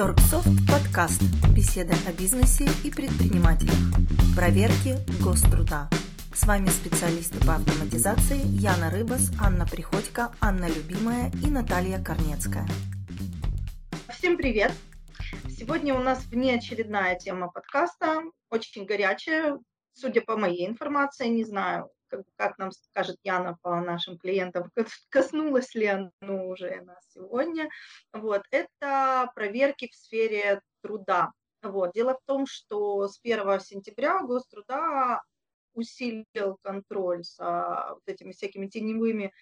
Торгсофт подкаст. Беседы о бизнесе и предпринимателях. Проверки Гоструда. С вами специалисты по автоматизации Яна Рыбас, Анна Приходько, Анна Любимая и Наталья Корнецкая. Всем привет! Сегодня у нас внеочередная тема подкаста, очень горячая, судя по моей информации, не знаю, как нам скажет Яна по нашим клиентам, коснулась ли она уже нас сегодня. Вот, это проверки в сфере труда. Вот, дело в том, что с 1 сентября Гоструда усилил контроль за вот этими всякими теневыми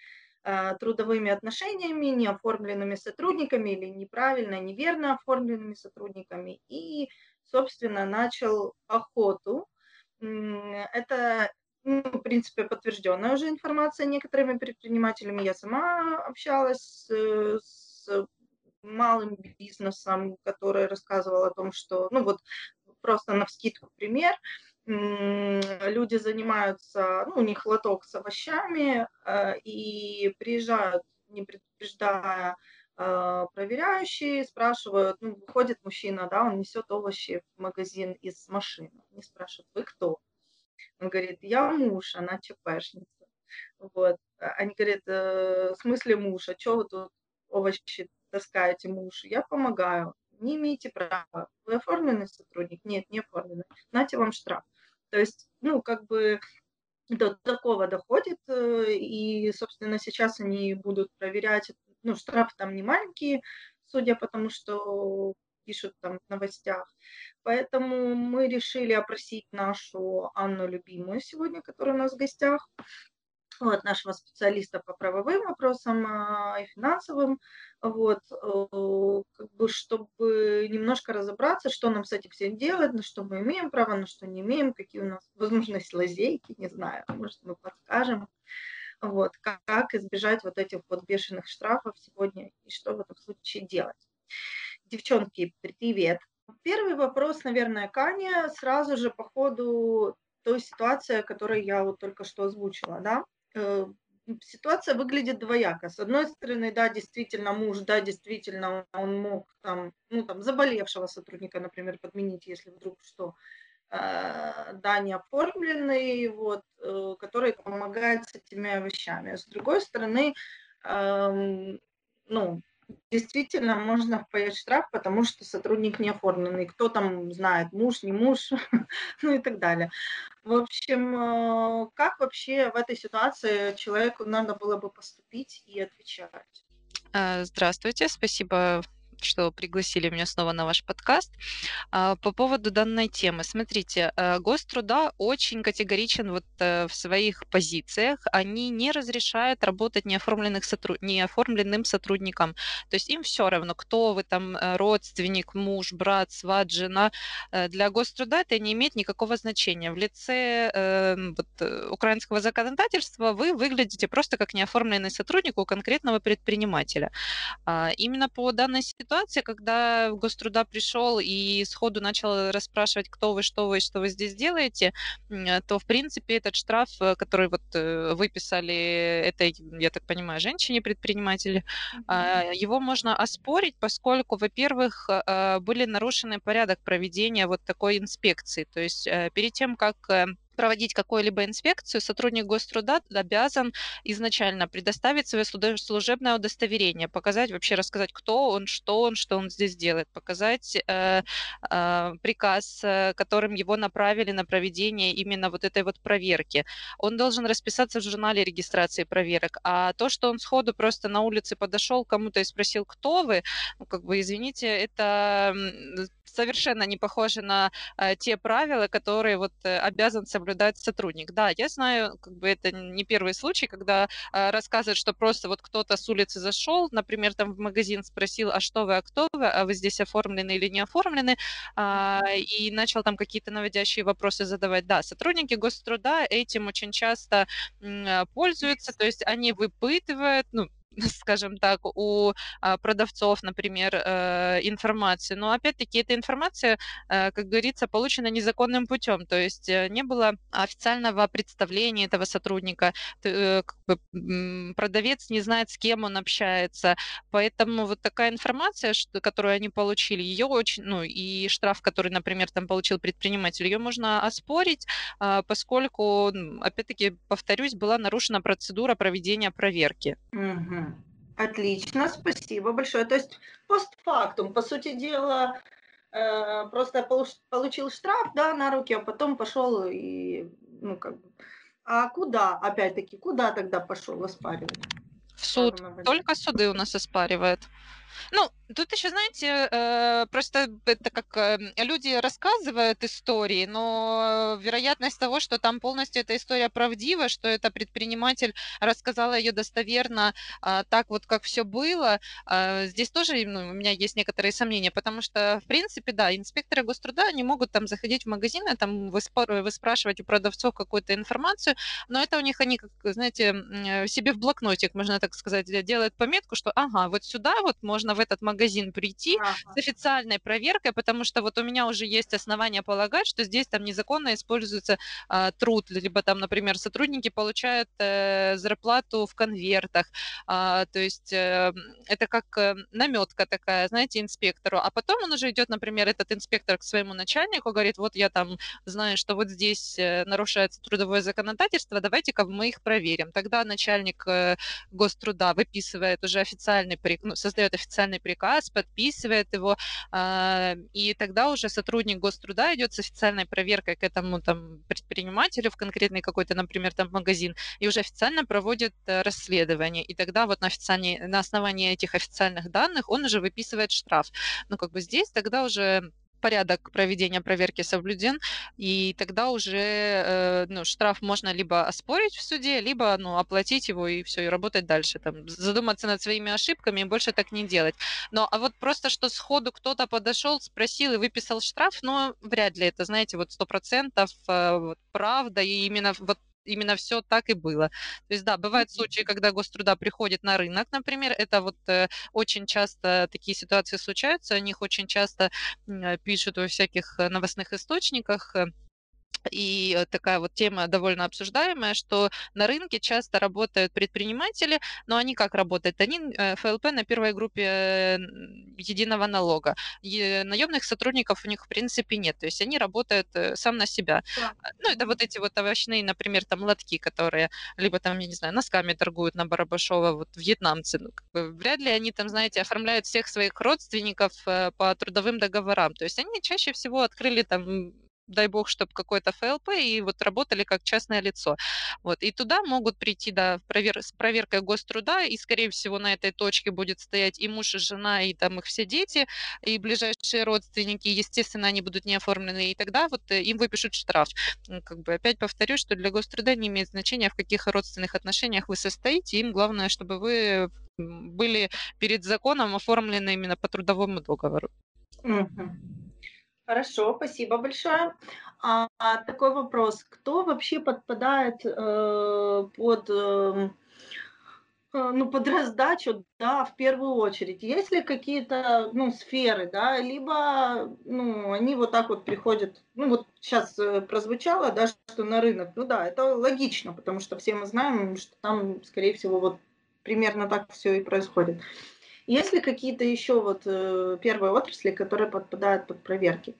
трудовыми отношениями, неоформленными сотрудниками или неправильно, неверно оформленными сотрудниками. И, собственно, начал охоту. Это, в принципе, подтвержденная уже информация некоторыми предпринимателями. Я сама общалась с малым бизнесом, который рассказывал о том, что, просто навскидку пример, люди занимаются, у них лоток с овощами, и приезжают, не предупреждая, проверяющие, спрашивают, выходит мужчина, он несет овощи в магазин из машины. Они спрашивают, вы кто? Он говорит, я муж, она ЧПшница. Вот. Они говорят, в смысле муж, а что вы тут овощи таскаете, муж? Я помогаю, не имеете права. Вы оформленный сотрудник? Нет, не оформленный. Нате вам штраф. То есть, до такого доходит, и, собственно, сейчас они будут проверять, штрафы там не маленькие, судя по тому, что пишут там в новостях. Поэтому мы решили опросить нашу Анну Любимую сегодня, которая у нас в гостях, нашего специалиста по правовым вопросам и финансовым, чтобы немножко разобраться, что нам с этим всем делать, на что мы имеем право, на что не имеем, какие у нас, возможно, лазейки, не знаю, может, мы подскажем. Как избежать этих бешеных штрафов сегодня и что в этом случае делать. Девчонки, привет. Первый вопрос, наверное, к Ане, сразу же по ходу той ситуации, которую я только что озвучила. Да? Ситуация выглядит двояко. С одной стороны, действительно муж, действительно он мог заболевшего сотрудника, например, подменить, если вдруг что, не оформленный, который помогает с этими овощами. С другой стороны, действительно, можно впаять штраф, потому что сотрудник не оформленный. Кто там знает, муж, не муж, и так далее. В общем, как вообще в этой ситуации человеку надо было бы поступить и отвечать? Здравствуйте, спасибо, что пригласили меня снова на ваш подкаст. По поводу данной темы. Смотрите, Гоструда очень категоричен в своих позициях. Они не разрешают работать неоформленным сотрудникам. То есть им все равно, кто вы там, родственник, муж, брат, сват, жена. Для Гоструда это не имеет никакого значения. В лице украинского законодательства вы выглядите просто как неоформленный сотрудник у конкретного предпринимателя. Именно по данной ситуации, когда Гоструда пришел и сходу начал расспрашивать, кто вы, что вы и что вы здесь делаете, то, в принципе, этот штраф, который выписали этой, я так понимаю, женщине-предпринимателю, его можно оспорить, поскольку, во-первых, были нарушены порядок проведения такой инспекции. То есть перед тем, как проводить какую-либо инспекцию, сотрудник Гоструда обязан изначально предоставить свое служебное удостоверение, показать, вообще рассказать, кто он, что он здесь делает, показать приказ, которым его направили на проведение именно этой проверки. Он должен расписаться в журнале регистрации проверок, а то, что он сходу просто на улице подошел к кому-то и спросил, кто вы, извините, это совершенно не похоже на те правила, которые обязан соблюдать сотрудник. Да, я знаю, это не первый случай, когда рассказывают, что просто кто-то с улицы зашел, например, там в магазин спросил, а что вы, а кто вы, а вы здесь оформлены или не оформлены, и начал там какие-то наводящие вопросы задавать. Да, сотрудники Гоструда этим очень часто пользуются, то есть они выпытывают, скажем так, у продавцов, например, информации. Но опять-таки эта информация, как говорится, получена незаконным путем, то есть не было официального представления этого сотрудника, продавец не знает, с кем он общается, поэтому вот такая информация, которую они получили, ее очень, ну и штраф, который, например, там получил предприниматель, ее можно оспорить, поскольку, опять-таки, повторюсь, была нарушена процедура проведения проверки. Угу. Отлично, спасибо большое. То есть постфактум, по сути дела, просто получил штраф, да, на руки, а потом пошел и, ну, как бы, а куда, опять-таки, куда тогда пошел оспаривать? В суд. Только суды у нас оспаривают. Ну, тут еще, знаете, просто это как люди рассказывают истории, но вероятность того, что там полностью эта история правдива, что это предприниматель рассказала ее достоверно, так вот, как все было, здесь тоже, ну, у меня есть некоторые сомнения, потому что, в принципе, да, инспекторы Гоструда, они могут там заходить в магазины, там выспрашивать у продавцов какую-то информацию, но это у них они, как, знаете, себе в блокнотик, можно так сказать, делают пометку, что, ага, вот сюда вот можно в этот магазин прийти с официальной проверкой, потому что вот у меня уже есть основания полагать, что здесь там незаконно используется труд, либо там, например, сотрудники получают зарплату в конвертах, то есть это как наметка такая, знаете, инспектору, а потом он уже идет, например, этот инспектор к своему начальнику, говорит, вот я там знаю, что вот здесь нарушается трудовое законодательство, давайте-ка мы их проверим. Тогда начальник Гоструда выписывает уже официальный, ну, создает официальный приказ, подписывает его, и тогда уже сотрудник Гоструда идет с официальной проверкой к этому там предпринимателю в конкретный какой-то, например, там магазин, и уже официально проводит расследование, и тогда вот на основании этих официальных данных он уже выписывает штраф. Но как бы здесь тогда уже порядок проведения проверки соблюден, и тогда уже, ну, штраф можно либо оспорить в суде, либо, ну, оплатить его и все, и работать дальше, там, задуматься над своими ошибками и больше так не делать. Но а вот просто, что сходу кто-то подошел, спросил и выписал штраф, ну, вряд ли это, знаете, вот 100% вот, правда, и именно вот именно все так и было. То есть, да, бывают случаи, когда Гоструда приходит на рынок, например, это вот очень часто такие ситуации случаются, о них очень часто пишут во всяких новостных источниках. И такая вот тема довольно обсуждаемая, что на рынке часто работают предприниматели, но они как работают? Они ФЛП на первой группе единого налога. И наемных сотрудников у них, в принципе, нет. То есть они работают сам на себя. Да. Ну, это вот эти вот овощные, например, там лотки, которые либо там, я не знаю, носками торгуют на Барабашова, вот вьетнамцы. Ну, как бы, вряд ли они там, знаете, оформляют всех своих родственников по трудовым договорам. То есть они чаще всего открыли там, дай бог, чтобы какой-то ФЛП, и вот работали как частное лицо. Вот. И туда могут прийти, да, с проверкой Гоструда, и, скорее всего, на этой точке будет стоять и муж, и жена, и там их все дети, и ближайшие родственники, естественно, они будут не оформлены, и тогда вот им выпишут штраф. Как бы опять повторюсь, что для Гоструда не имеет значения, в каких родственных отношениях вы состоите, им главное, чтобы вы были перед законом оформлены именно по трудовому договору. Хорошо, спасибо большое. Такой вопрос. Кто вообще подпадает под раздачу, да, в первую очередь? Есть ли какие-то, ну, сферы, да, либо, ну, они вот так вот приходят, ну, вот сейчас прозвучало, да, что на рынок, ну, да, это логично, потому что все мы знаем, что там, скорее всего, вот примерно так все и происходит. Есть ли какие-то еще вот первые отрасли, которые подпадают под проверки?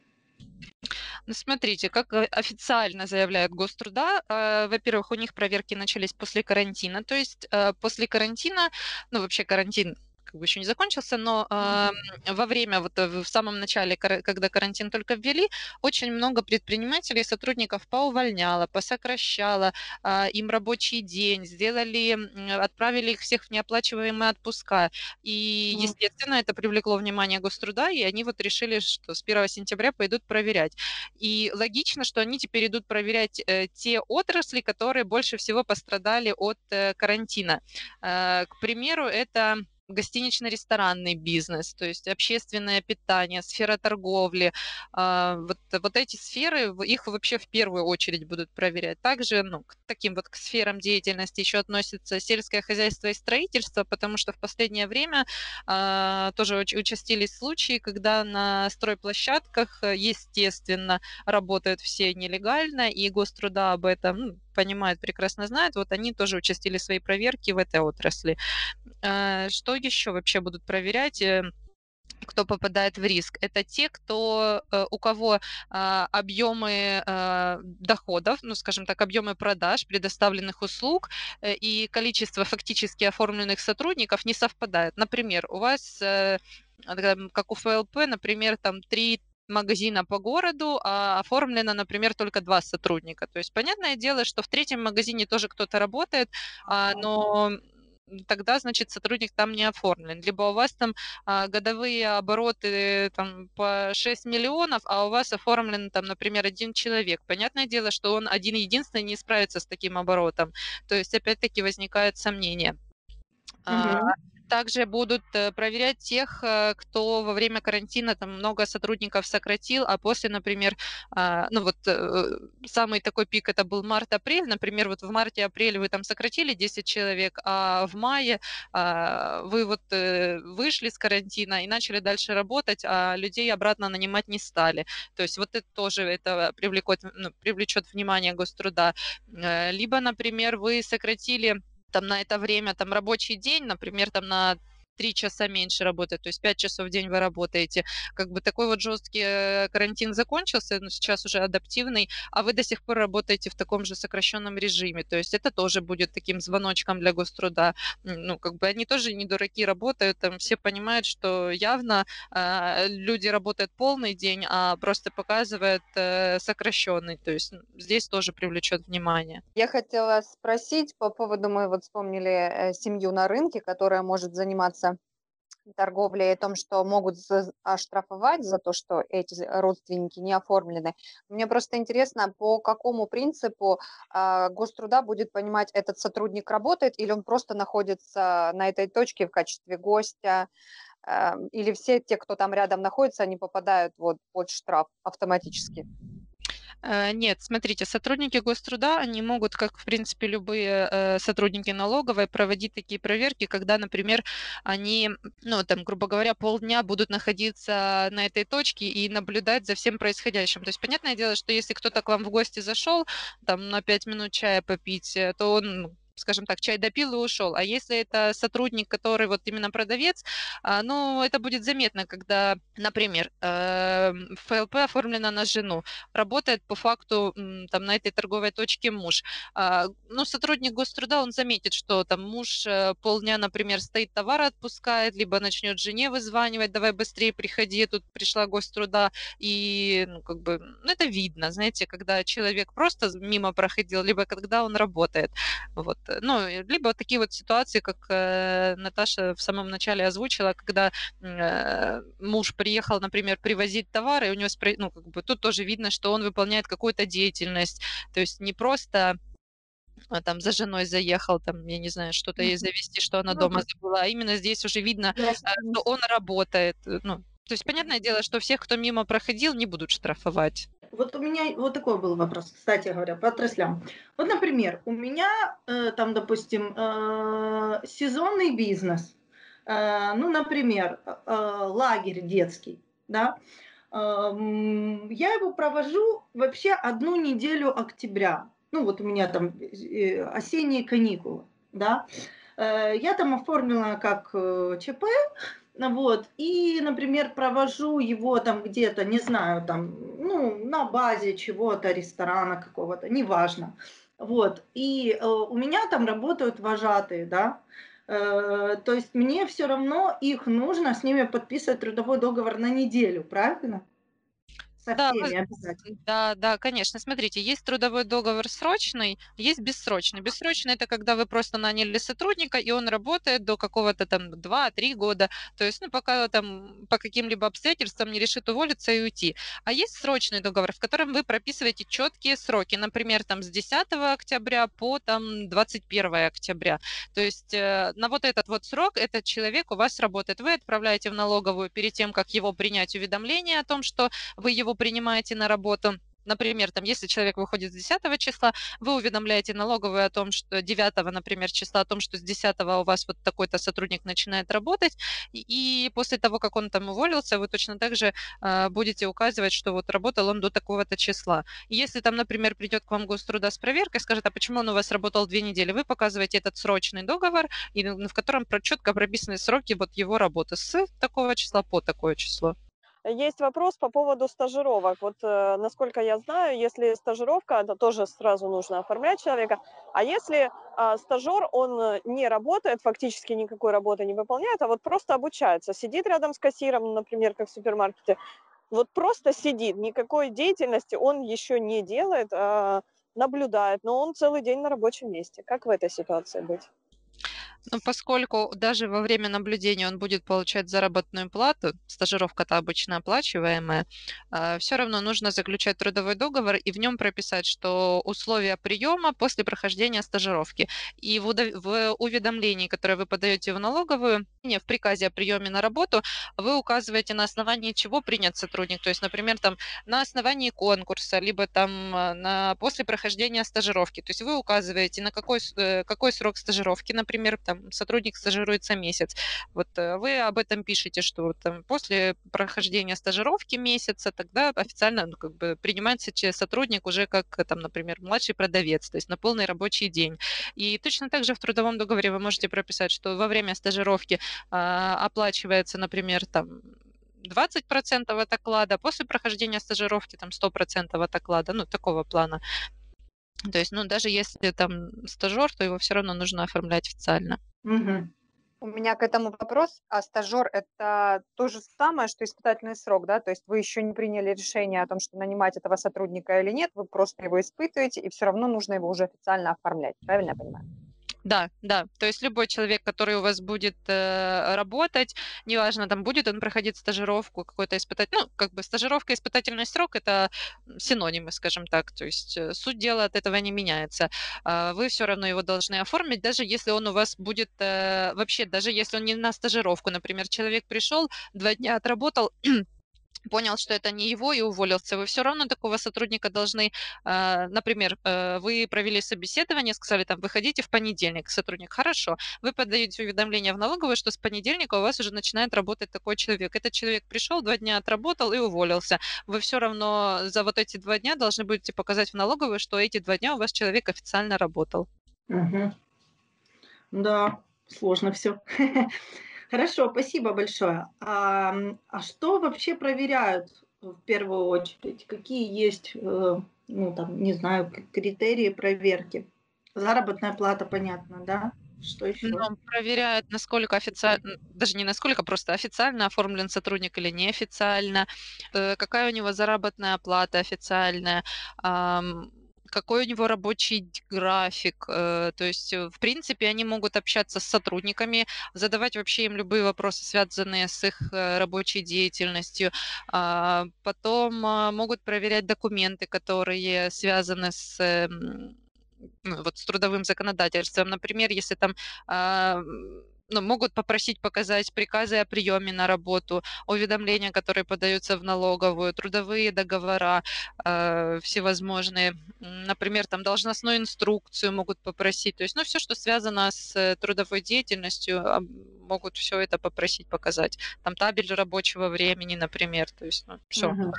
Ну, смотрите, как официально заявляют Гоструда, во-первых, у них проверки начались после карантина, то есть после карантина, ну, вообще карантин как бы еще не закончился, но во время, вот в самом начале, когда карантин только ввели, очень много предпринимателей и сотрудников поувольняло, посокращало им рабочий день, отправили их всех в неоплачиваемые отпуска. И, естественно, это привлекло внимание Гоструда, и они вот решили, что с 1 сентября пойдут проверять. И логично, что они теперь идут проверять те отрасли, которые больше всего пострадали от карантина. К примеру, это гостинично-ресторанный бизнес, то есть общественное питание, сфера торговли. Вот эти сферы, их вообще в первую очередь будут проверять. Также к таким вот сферам деятельности еще относятся сельское хозяйство и строительство, потому что в последнее время тоже участились случаи, когда на стройплощадках, естественно, работают все нелегально, и Гоструда об этом понимают, прекрасно знают. Вот они тоже участили свои проверки в этой отрасли. Что еще вообще будут проверять? Кто попадает в риск? Это те, у кого объемы доходов, скажем так, объемы продаж, предоставленных услуг и количество фактически оформленных сотрудников не совпадает. Например, у вас, как у ФЛП, например, там 3 магазина по городу, а оформлено, например, только 2 сотрудника. То есть, понятное дело, что в 3-м магазине тоже кто-то работает, но тогда, значит, сотрудник там не оформлен. Либо у вас там годовые обороты там, по 6 миллионов, а у вас оформлен, там, например, 1 человек. Понятное дело, что он один-единственный не справится с таким оборотом. То есть, опять-таки, возникает сомнение. Также будут проверять тех, кто во время карантина там много сотрудников сократил, а после, например, самый такой пик это был март-апрель, например, вот в марте-апреле вы там сократили 10 человек, а в мае вы вот вышли с карантина и начали дальше работать, а людей обратно нанимать не стали. То есть вот это тоже привлечет внимание Гоструда. Либо, например, вы сократили там на это время там рабочий день, например, там на 3 часа меньше работает, то есть 5 часов в день вы работаете. Как бы такой вот жесткий карантин закончился, но сейчас уже адаптивный, а вы до сих пор работаете в таком же сокращенном режиме. То есть это тоже будет таким звоночком для Гоструда. Они тоже не дураки, работают, там все понимают, что явно люди работают полный день, а просто показывают сокращенный. То есть здесь тоже привлечет внимание. Я хотела спросить по поводу, мы вот вспомнили семью на рынке, которая может заниматься торговле, о том, что могут оштрафовать за то, что эти родственники не оформлены. Мне просто интересно, по какому принципу Гоструда будет понимать, этот сотрудник работает, или он просто находится на этой точке в качестве гостя, или все те, кто там рядом находится, они попадают под штраф автоматически? Нет, смотрите, сотрудники Гоструда, они могут, как, в принципе, любые сотрудники налоговой, проводить такие проверки, когда, например, они, грубо говоря, полдня будут находиться на этой точке и наблюдать за всем происходящим. То есть, понятное дело, что если кто-то к вам в гости зашел, там, на 5 минут чая попить, то он, скажем так, чай допил и ушел. А если это сотрудник, который вот именно продавец, это будет заметно, когда, например, ФЛП оформлена на жену, работает по факту там на этой торговой точке муж. Сотрудник Гоструда, он заметит, что там муж полдня, например, стоит, товар отпускает, либо начнет жене вызванивать, давай быстрее приходи, тут пришла Гоструда, и это видно, знаете, когда человек просто мимо проходил, либо когда он работает, либо такие вот ситуации, как Наташа в самом начале озвучила, когда муж приехал, например, привозить товары, и у него тут тоже видно, что он выполняет какую-то деятельность, то есть не просто там за женой заехал, там, я не знаю, что-то ей завести, что она дома забыла, а именно здесь уже видно, что он работает. То есть понятное дело, что всех, кто мимо проходил, не будут штрафовать. Вот у меня вот такой был вопрос, кстати говоря, по отраслям. Вот, например, у меня там, допустим, сезонный бизнес, например, лагерь детский, да, я его провожу вообще 1 неделю октября, у меня там осенние каникулы, да, я там оформила как ЧП, и, например, провожу его там где-то, не знаю, там, на базе чего-то, ресторана какого-то, неважно, и у меня там работают вожатые, да, то есть мне все равно их нужно, с ними подписывать трудовой договор на неделю, правильно? Со всеми обязательно. Да, конечно. Смотрите, есть трудовой договор срочный, есть бессрочный. Бессрочный – это когда вы просто наняли сотрудника, и он работает до какого-то там 2-3 года, то есть пока там по каким-либо обстоятельствам не решит уволиться и уйти. А есть срочный договор, в котором вы прописываете четкие сроки, например, там с 10 октября по там 21 октября. То есть на вот этот вот срок этот человек у вас работает. Вы отправляете в налоговую перед тем, как его принять, уведомление о том, что вы его принимаете на работу. Например, там, если человек выходит с 10 числа, вы уведомляете налоговую о том, что 9, например, числа, о том, что с 10 у вас вот такой-то сотрудник начинает работать, и после того, как он там уволился, вы точно так же будете указывать, что вот работал он до такого-то числа. И если там, например, придет к вам Гоструда с проверкой, скажет, а почему он у вас работал 2 недели, вы показываете этот срочный договор, в котором четко прописаны сроки вот его работы с такого числа по такое число. Есть вопрос по поводу стажировок. Вот, насколько я знаю, если стажировка, это тоже сразу нужно оформлять человека, а если стажер, он не работает, фактически никакой работы не выполняет, а вот просто обучается, сидит рядом с кассиром, например, как в супермаркете, вот просто сидит, никакой деятельности он еще не делает, наблюдает, но он целый день на рабочем месте. Как в этой ситуации быть? Ну, поскольку даже во время наблюдения он будет получать заработную плату, стажировка-то обычно оплачиваемая, все равно нужно заключать трудовой договор и в нем прописать, что условия приема после прохождения стажировки. И в уведомлении, которое вы подаете в налоговую, в приказе о приеме на работу, вы указываете, на основании чего принят сотрудник. То есть, например, там, на основании конкурса, либо там, после прохождения стажировки. То есть вы указываете, на какой срок стажировки, например, там, сотрудник стажируется месяц. Вот вы об этом пишете, что там, после прохождения стажировки месяца, тогда официально как бы принимается сотрудник уже как, там, например, младший продавец, то есть на полный рабочий день. И точно так же в трудовом договоре вы можете прописать, что во время стажировки оплачивается, например, там, 20% от оклада, после прохождения стажировки там, 100% от оклада, ну, такого плана. То есть, ну, даже если там стажер, то его все равно нужно оформлять официально. Угу. У меня к этому вопрос. А стажер – это то же самое, что испытательный срок, да? То есть вы еще не приняли решение о том, что нанимать этого сотрудника или нет, вы просто его испытываете, и все равно нужно его уже официально оформлять. Правильно я понимаю? Да. То есть любой человек, который у вас будет работать, неважно, там будет он проходить стажировку, какой-то испытательный, ну, как бы стажировка и испытательный срок – это синонимы, скажем так. То есть суть дела от этого не меняется. Вы все равно его должны оформить, даже если он у вас будет, вообще, даже если он не на стажировку, например, человек пришел, 2 дня отработал, понял, что это не его и уволился, вы все равно такого сотрудника должны, например, вы провели собеседование, сказали, там, выходите в понедельник, сотрудник, хорошо, вы подаете уведомление в налоговую, что с понедельника у вас уже начинает работать такой человек. Этот человек пришел, 2 дня отработал и уволился. Вы все равно за вот эти 2 дня должны будете показать в налоговую, что эти 2 дня у вас человек официально работал. Угу. Да, сложно все. Хорошо, спасибо большое. А что вообще проверяют в первую очередь? Какие есть, ну там, не знаю, критерии проверки? Заработная плата, понятно, да? Что еще? Ну, проверяют, насколько официально, даже не насколько, просто официально оформлен сотрудник или неофициально, какая у него заработная плата официальная, какой у него рабочий график. То есть, в принципе, они могут общаться с сотрудниками, задавать вообще им любые вопросы, связанные с их рабочей деятельностью. Потом могут проверять документы, которые связаны с, вот, с трудовым законодательством. Например, если там... Ну, могут попросить показать приказы о приеме на работу, уведомления, которые подаются в налоговую, трудовые договора всевозможные. Например, там должностную инструкцию могут попросить. То есть, ну, все, что связано с трудовой деятельностью, могут все это попросить показать. Там табель рабочего времени, например. То есть, ну, все. Угу.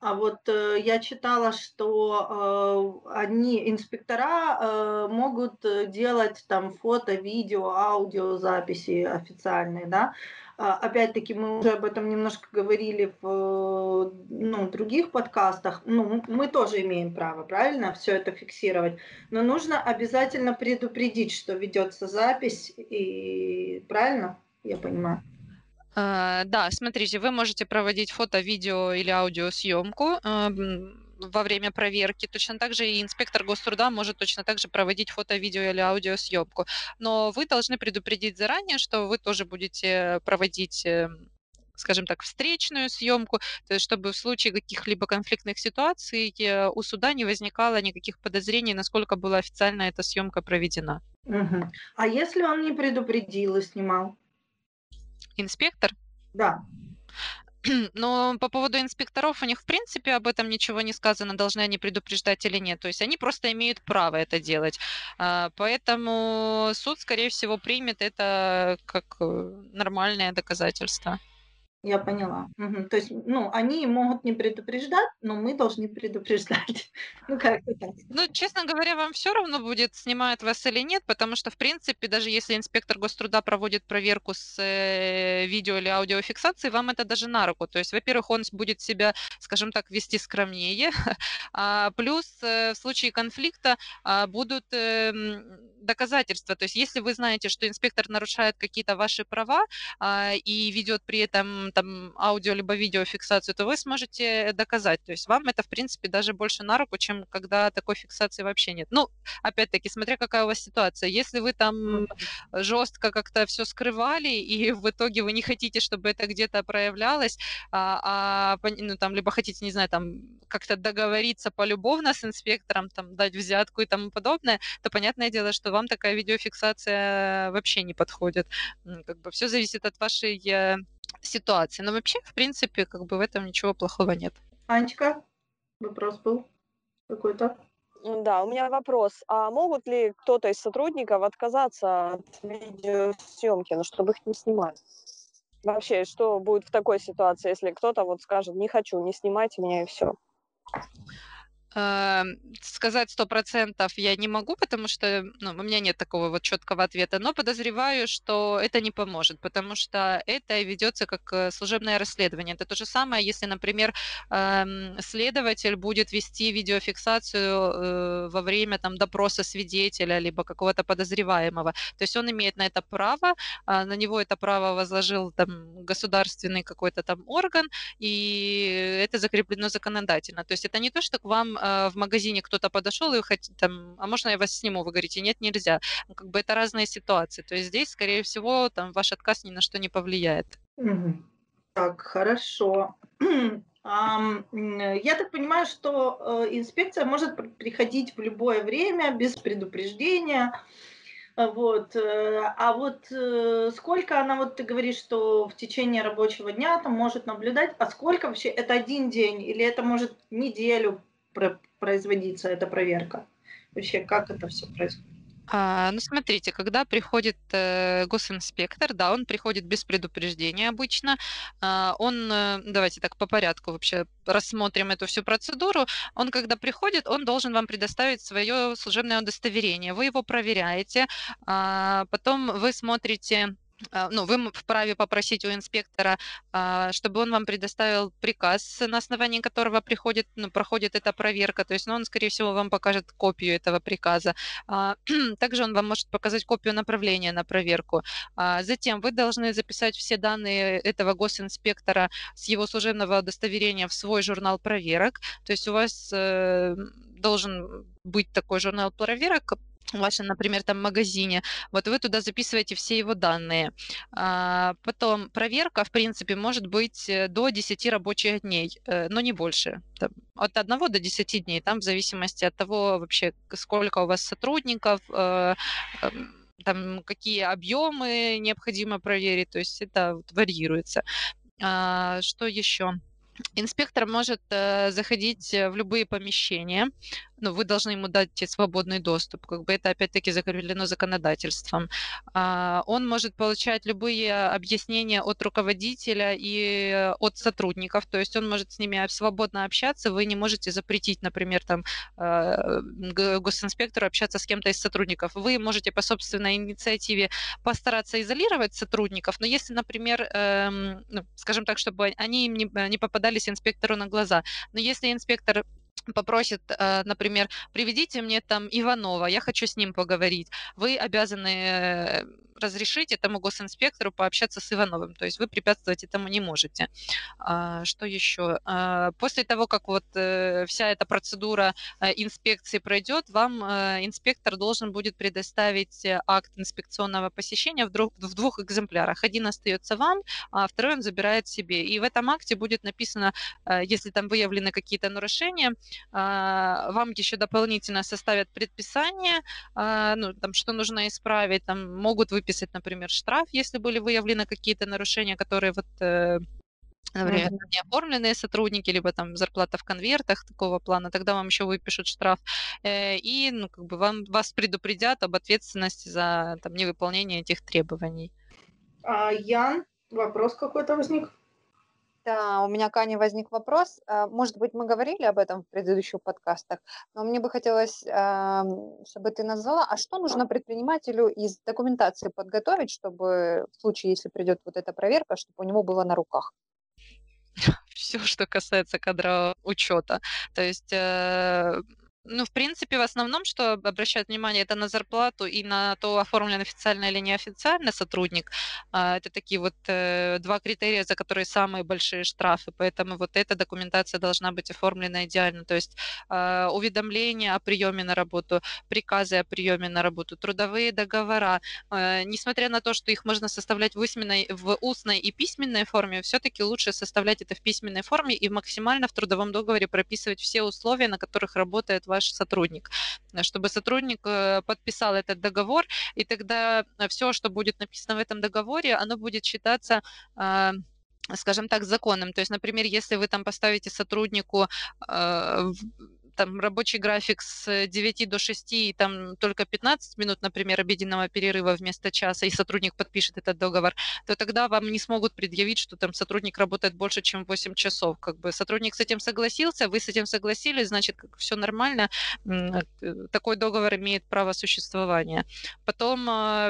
А вот я читала, что они, инспектора, могут делать там фото, видео, аудиозаписи официальные, да? Опять-таки, мы уже об этом немножко говорили в других подкастах. Ну, мы тоже имеем право, правильно, все это фиксировать. Но нужно обязательно предупредить, что ведется запись, и правильно, я понимаю? Да, смотрите, вы можете проводить фото, видео или аудиосъемку во время проверки. Точно так же и инспектор Гоструда может точно так же проводить фото, видео или аудиосъемку. Но вы должны предупредить заранее, что вы тоже будете проводить, скажем так, встречную съемку, то есть чтобы в случае каких-либо конфликтных ситуаций у суда не возникало никаких подозрений, насколько была официально эта съемка проведена. Угу. А если он не предупредил и снимал? Инспектор? Да. Но по поводу инспекторов у них в принципе об этом ничего не сказано, должны они предупреждать или нет. То есть они просто имеют право это делать. Поэтому суд, скорее всего, примет это как нормальное доказательство. Я поняла. Угу. То есть, они могут не предупреждать, но мы должны предупреждать. Ну, как-то так. Ну, честно говоря, вам все равно будет, снимают вас или нет, потому что, в принципе, даже если инспектор Гоструда проводит проверку с видео или аудиофиксацией, вам это даже на руку. То есть, во-первых, он будет себя, скажем так, вести скромнее, а плюс в случае конфликта будут доказательства. То есть, если вы знаете, что инспектор нарушает какие-то ваши права и ведет при этом там аудио либо видеофиксацию, то вы сможете доказать. То есть вам это, в принципе, даже больше на руку, чем когда такой фиксации вообще нет. Ну, опять-таки, смотря какая у вас ситуация. Если вы там жестко как-то все скрывали, и в итоге вы не хотите, чтобы это где-то проявлялось, либо хотите, не знаю, там как-то договориться полюбовно с инспектором, там, дать взятку и тому подобное, то понятное дело, что вам такая видеофиксация вообще не подходит. Как бы все зависит от вашей ситуации. Но вообще, в принципе, как бы в этом ничего плохого нет. Анечка, вопрос был какой-то? Да, у меня вопрос. А могут ли кто-то из сотрудников отказаться от видеосъемки, чтобы их не снимали? Вообще, что будет в такой ситуации, если кто-то скажет: не хочу, не снимайте меня и все? Сказать 100% я не могу, потому что у меня нет такого четкого ответа, но подозреваю, что это не поможет, потому что это ведется как служебное расследование. Это то же самое, если, например, следователь будет вести видеофиксацию во время допроса свидетеля либо какого-то подозреваемого. То есть он имеет на это право, на него это право возложил государственный какой-то орган, и это закреплено законодательно. То есть это не то, что к вам в магазине кто-то подошел и хотел, а можно я вас сниму? Вы говорите: нет, нельзя. Как бы это разные ситуации. То есть здесь, скорее всего, ваш отказ ни на что не повлияет. Так, хорошо. Я так понимаю, что инспекция может приходить в любое время, без предупреждения. Вот. А сколько она, ты говоришь, что в течение рабочего дня может наблюдать, а сколько вообще? Это один день или это может неделю производится эта проверка? Вообще, как это все происходит? Смотрите, когда приходит госинспектор, да, он приходит без предупреждения обычно. Давайте так по порядку вообще рассмотрим эту всю процедуру. Он, когда приходит, он должен вам предоставить свое служебное удостоверение. Вы его проверяете, потом вы смотрите. Вы вправе попросить у инспектора, чтобы он вам предоставил приказ, на основании которого проходит эта проверка. То есть, он, скорее всего, вам покажет копию этого приказа. Также он вам может показать копию направления на проверку. Затем вы должны записать все данные этого госинспектора с его служебного удостоверения в свой журнал проверок. То есть у вас должен быть такой журнал проверок, в вашем, например, магазине. Вот вы туда записываете все его данные. Потом проверка, в принципе, может быть до 10 рабочих дней, но не больше. От 1 до 10 дней, в зависимости от того, вообще, сколько у вас сотрудников, какие объемы необходимо проверить. То есть это варьируется. Что еще? Инспектор может заходить в любые помещения, но вы должны ему дать свободный доступ. Как бы это опять-таки закреплено законодательством. Он может получать любые объяснения от руководителя и от сотрудников. То есть он может с ними свободно общаться. Вы не можете запретить, например, госинспектору общаться с кем-то из сотрудников. Вы можете по собственной инициативе постараться изолировать сотрудников. Но если, например, скажем так, чтобы они им не попадались инспектору на глаза. Но если инспектор попросит, например: приведите мне Иванова, я хочу с ним поговорить, вы обязаны разрешить этому госинспектору пообщаться с Ивановым, то есть вы препятствовать этому не можете. Что еще? После того, как вот вся эта процедура инспекции пройдет, вам инспектор должен будет предоставить акт инспекционного посещения в двух экземплярах. Один остается вам, а второй он забирает себе. И в этом акте будет написано, если там выявлены какие-то нарушения, вам еще дополнительно составят предписание, ну, там, что нужно исправить, там, могут выписать, например, штраф, если были выявлены какие-то нарушения, которые вот, например, не оформленные сотрудники, либо там зарплата в конвертах такого плана, тогда вам еще выпишут штраф, и ну, как бы вас предупредят об ответственности за там, невыполнение этих требований. Ян, вопрос какой-то возник? Да, у меня к Ане возник вопрос. Может быть, мы говорили об этом в предыдущих подкастах, но мне бы хотелось, чтобы ты назвала, а что нужно предпринимателю из документации подготовить, чтобы в случае, если придет вот эта проверка, чтобы у него было на руках? Все, что касается кадрового учета. То есть... Ну, в принципе, в основном, что обращают внимание, это на зарплату и на то, оформлен официально или неофициально сотрудник. Это такие вот два критерия, за которые самые большие штрафы, поэтому вот эта документация должна быть оформлена идеально. То есть уведомления о приеме на работу, приказы о приеме на работу, трудовые договора. Несмотря на то, что их можно составлять в устной и письменной форме, все-таки лучше составлять это в письменной форме и максимально в трудовом договоре прописывать все условия, на которых работает ваш сотрудник, чтобы сотрудник подписал этот договор, и тогда все, что будет написано в этом договоре, оно будет считаться, скажем так, законным. То есть, например, если вы там поставите сотруднику там, рабочий график с 9 до 6 и там только 15 минут, например, обеденного перерыва вместо часа, и сотрудник подпишет этот договор, то тогда вам не смогут предъявить, что там сотрудник работает больше, чем 8 часов. Как бы сотрудник с этим согласился, вы с этим согласились, значит, все нормально, такой договор имеет право существования. Потом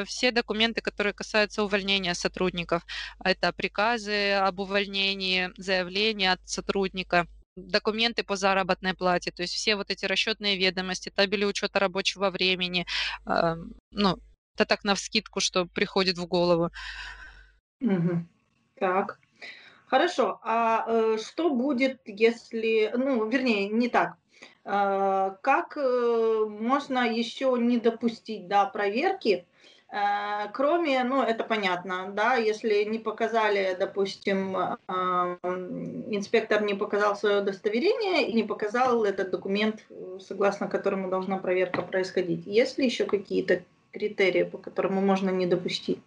все документы, которые касаются увольнения сотрудников, это приказы об увольнении, заявления от сотрудника, документы по заработной плате, то есть все вот эти расчетные ведомости, табели учета рабочего времени, ну, это так навскидку, что приходит в голову. Угу. Так, хорошо. А что будет, если, ну, вернее, не так, как можно еще не допустить до проверки, кроме, ну, это понятно, да, если не показали, допустим, инспектор не показал свое удостоверение и не показал этот документ, согласно которому должна проверка происходить. Есть ли еще какие-то критерии, по которым можно не допустить?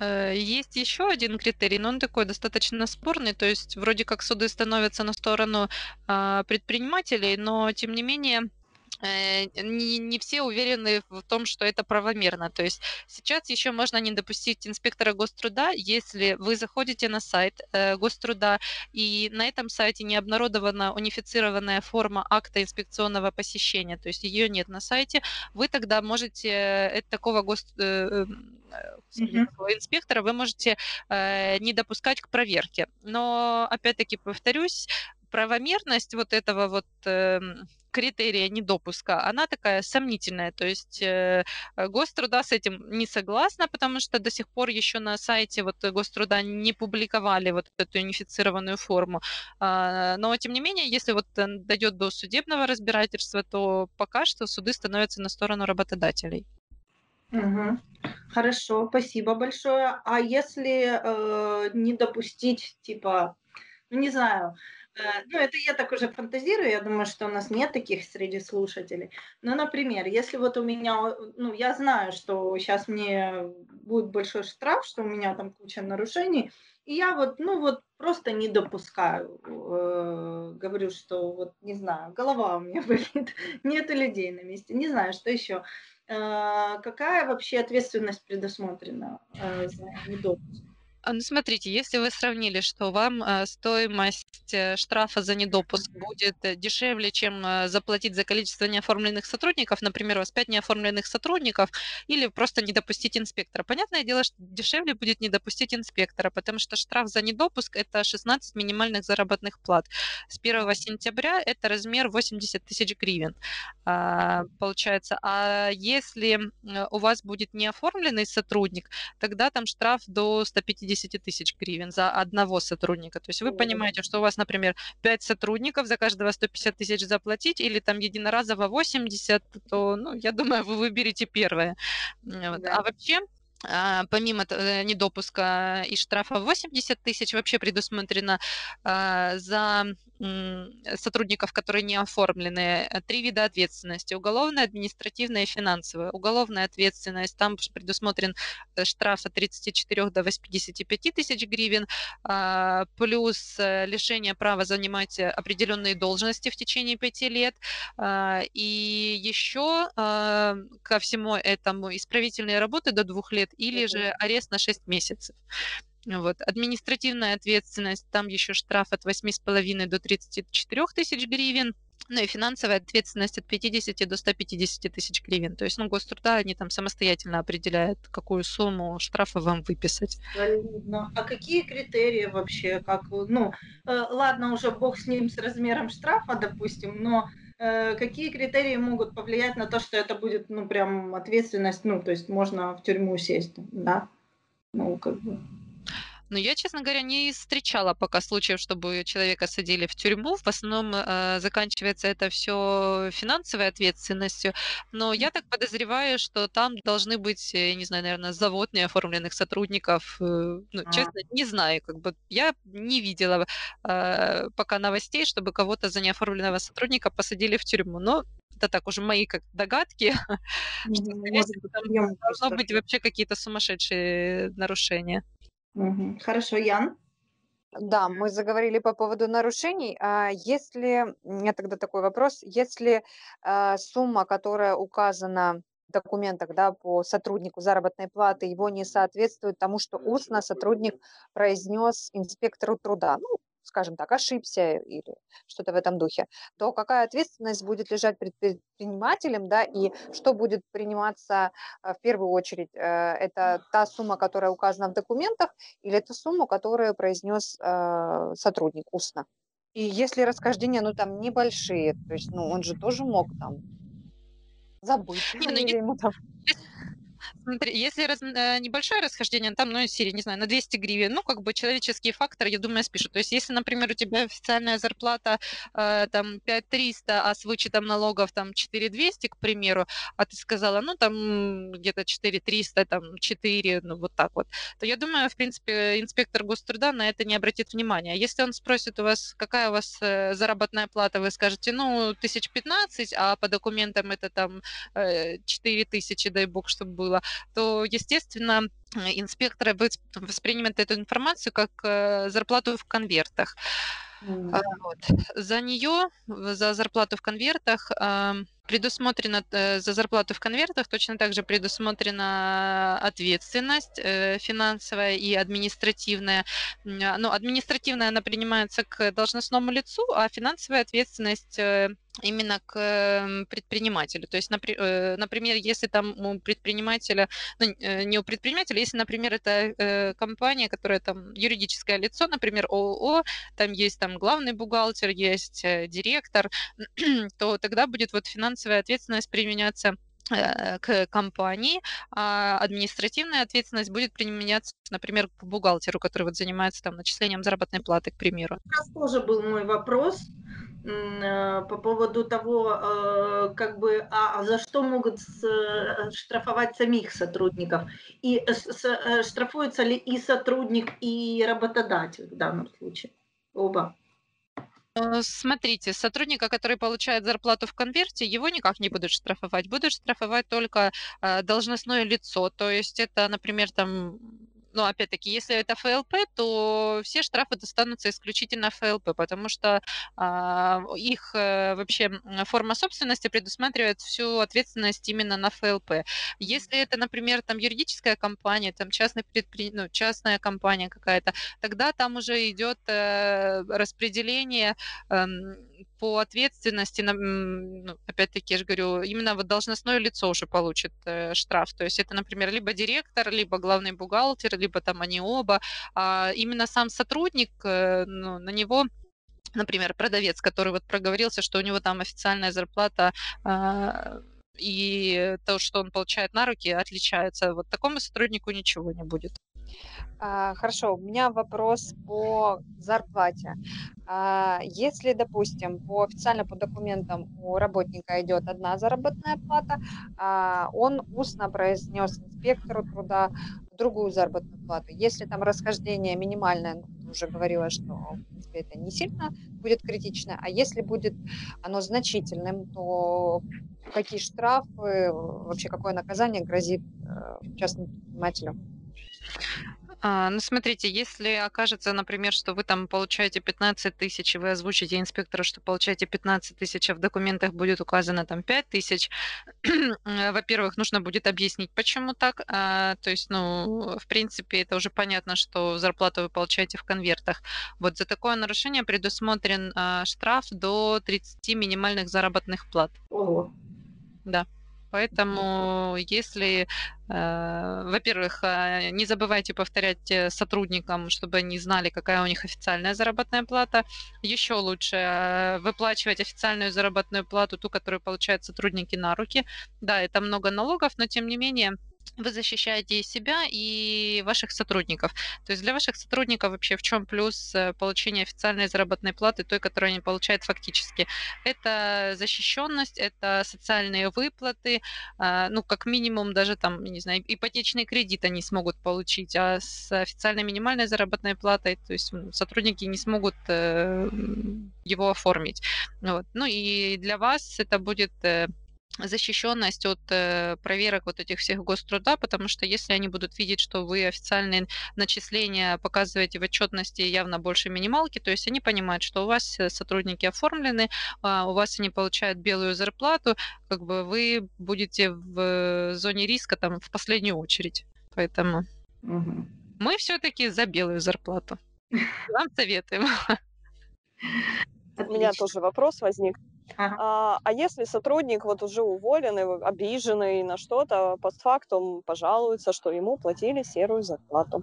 Есть еще один критерий, но он такой достаточно спорный, то есть вроде как суды становятся на сторону предпринимателей, но тем не менее... Не все уверены в том, что это правомерно. То есть сейчас еще можно не допустить инспектора Гоструда, если вы заходите на сайт Гоструда, и на этом сайте не обнародована унифицированная форма акта инспекционного посещения, то есть ее нет на сайте, вы тогда можете такого инспектора вы можете не допускать к проверке. Но, опять-таки, повторюсь, правомерность вот этого вот критерия недопуска, она такая сомнительная, то есть Гоструда с этим не согласна, потому что до сих пор еще на сайте вот Гоструда не публиковали вот эту унифицированную форму, но тем не менее, если вот дойдет до судебного разбирательства, то пока что суды становятся на сторону работодателей. Угу. Хорошо, спасибо большое. А если не допустить, типа, ну не знаю, ну, это я так уже фантазирую, я думаю, что у нас нет таких среди слушателей. Но, например, если вот у меня, ну, я знаю, что сейчас мне будет большой штраф, что у меня там куча нарушений, и я вот, ну, вот просто не допускаю, говорю, что вот, не знаю, голова у меня болит, нету людей на месте, не знаю, что еще. Какая вообще ответственность предусмотрена за недопуск? Ну, смотрите, если вы сравнили, что вам стоимость штрафа за недопуск будет дешевле, чем заплатить за количество неоформленных сотрудников, например, у вас 5 неоформленных сотрудников, или просто не допустить инспектора. Понятное дело, что дешевле будет не допустить инспектора, потому что штраф за недопуск – это 16 минимальных заработных плат. С 1 сентября это размер 80 тысяч гривен получается. А если у вас будет неоформленный сотрудник, тогда там штраф до 150 тысяч гривен за одного сотрудника. То есть вы понимаете, что у вас, например, 5 сотрудников, за каждого 150 тысяч заплатить, или там единоразово 80, то, ну, я думаю, вы выберете первое. Вот. Да. А вообще, помимо недопуска и штрафа 80 тысяч, вообще предусмотрено за сотрудников, которые не оформлены, 3 вида ответственности: уголовная, административная и финансовая. Уголовная ответственность, там предусмотрен штраф от 34 до 85 тысяч гривен, плюс лишение права занимать определенные должности в течение 5 лет. И еще ко всему этому исправительные работы до 2 лет или же арест на 6 месяцев. Вот. Административная ответственность, там еще штраф от 8,5 до 34 тысяч гривен, ну и финансовая ответственность от 50 до 150 тысяч гривен. То есть, ну, Гоструда, они там самостоятельно определяют, какую сумму штрафа вам выписать. А какие критерии вообще? Как, ну, ладно, уже бог с ним, с размером штрафа, допустим, но какие критерии могут повлиять на то, что это будет, ну, прям ответственность, ну, то есть можно в тюрьму сесть, да? Ну, как бы... Но я, честно говоря, не встречала пока случаев, чтобы человека садили в тюрьму. В основном заканчивается это все финансовой ответственностью. Но я так подозреваю, что там должны быть, я не знаю, наверное, завод неоформленных сотрудников. Ну, честно, не знаю. Как бы я не видела пока новостей, чтобы кого-то за неоформленного сотрудника посадили в тюрьму. Но это так уже мои как догадки, что, скорее всего, там должно быть вообще какие-то сумасшедшие нарушения. Хорошо, Ян? Да, мы заговорили по поводу нарушений. Если, у меня тогда такой вопрос, если сумма, которая указана в документах, да, по сотруднику заработной платы, его не соответствует тому, что устно сотрудник произнес инспектору труда, ну, скажем так, ошибся или что-то в этом духе, то какая ответственность будет лежать перед предпринимателем, да, и что будет приниматься в первую очередь? Это та сумма, которая указана в документах, или это сумма, которую произнес сотрудник устно? И если расхождения, ну, там, небольшие, то есть, ну, он же тоже мог там забыть. Смотри, если небольшое расхождение, там, ну, серии, не знаю, на 200 гривен, ну, как бы человеческий фактор, я думаю, спишут. То есть, если, например, у тебя официальная зарплата там 5300, а с вычетом налогов там 4200, к примеру, а ты сказала, ну, там где-то 4300, там 4, ну, вот так вот, то, я думаю, в принципе, инспектор Гоструда на это не обратит внимания. Если он спросит у вас, какая у вас заработная плата, вы скажете, ну, 1015, а по документам это там 4000, дай бог, чтобы было, то, естественно, инспекторы воспринимают эту информацию как зарплату в конвертах. Вот. За нее, за зарплату в конвертах, предусмотрена, за зарплату в конвертах точно так же предусмотрена ответственность финансовая и административная. Но административная она принимается к должностному лицу, а финансовая ответственность именно к предпринимателю. То есть, например, если там у предпринимателя, ну, не у предпринимателя, если, например, это компания, которая там юридическое лицо, например, ООО, там есть там главный бухгалтер, есть директор, то тогда будет вот финансовая ответственность применяться к компании, а административная ответственность будет применяться, например, к бухгалтеру, который вот занимается там начислением заработной платы, к примеру. Сейчас тоже был мой вопрос по поводу того, как бы, а за что могут штрафовать самих сотрудников, и штрафуется ли и сотрудник, и работодатель в данном случае? Оба. Смотрите, сотрудника, который получает зарплату в конверте, его никак не будут штрафовать. Будут штрафовать только должностное лицо. То есть это, например, там... но опять-таки, если это ФЛП, то все штрафы достанутся исключительно ФЛП, потому что их вообще форма собственности предусматривает всю ответственность именно на ФЛП. Если это, например, там юридическая компания, там частная компания какая-то, тогда там уже идет распределение по ответственности, опять-таки, я же говорю, именно вот должностное лицо уже получит штраф. То есть это, например, либо директор, либо главный бухгалтер, либо там они оба. А именно сам сотрудник, на него... Например, продавец, который вот проговорился, что у него там официальная зарплата и то, что он получает на руки, отличается. Вот такому сотруднику ничего не будет. Хорошо, у меня вопрос по зарплате. Если, допустим, официально по документам у работника идет одна заработная плата, он устно произнес инспектору труда другую заработную плату. Если там расхождение минимальное, уже говорила, что в принципе это не сильно будет критично, а если будет оно значительным, то какие штрафы, вообще какое наказание грозит частным предпринимателям? Ну, смотрите, если окажется, например, что вы там получаете 15 тысяч, и вы озвучите инспектору, что получаете 15 тысяч, а в документах будет указано там 5 тысяч, во-первых, нужно будет объяснить, почему так. То есть, ну, в принципе, это уже понятно, что зарплату вы получаете в конвертах. Вот за такое нарушение предусмотрен штраф до 30 минимальных заработных плат. Ого. Да. Поэтому, если, во-первых, не забывайте повторять сотрудникам, чтобы они знали, какая у них официальная заработная плата. Еще лучше выплачивать официальную заработную плату, ту, которую получают сотрудники на руки. Да, это много налогов, но тем не менее... Вы защищаете и себя, и ваших сотрудников. То есть для ваших сотрудников вообще в чем плюс получения официальной заработной платы, той, которую они получают фактически? Это защищенность, это социальные выплаты, ну, как минимум даже там, не знаю, ипотечный кредит они смогут получить, а с официальной минимальной заработной платой, то есть сотрудники не смогут его оформить. Вот. Ну и для вас это будет... защищенность от проверок вот этих всех Гоструда, потому что если они будут видеть, что вы официальные начисления показываете в отчетности явно больше минималки, то есть они понимают, что у вас сотрудники оформлены, у вас они получают белую зарплату, как бы вы будете в зоне риска там в последнюю очередь. Поэтому угу. Мы все-таки за белую зарплату. Вам советуем. От меня тоже вопрос возник. Ага. А если сотрудник вот уже уволенный, обиженный на что-то, постфактум пожалуется, что ему платили серую зарплату?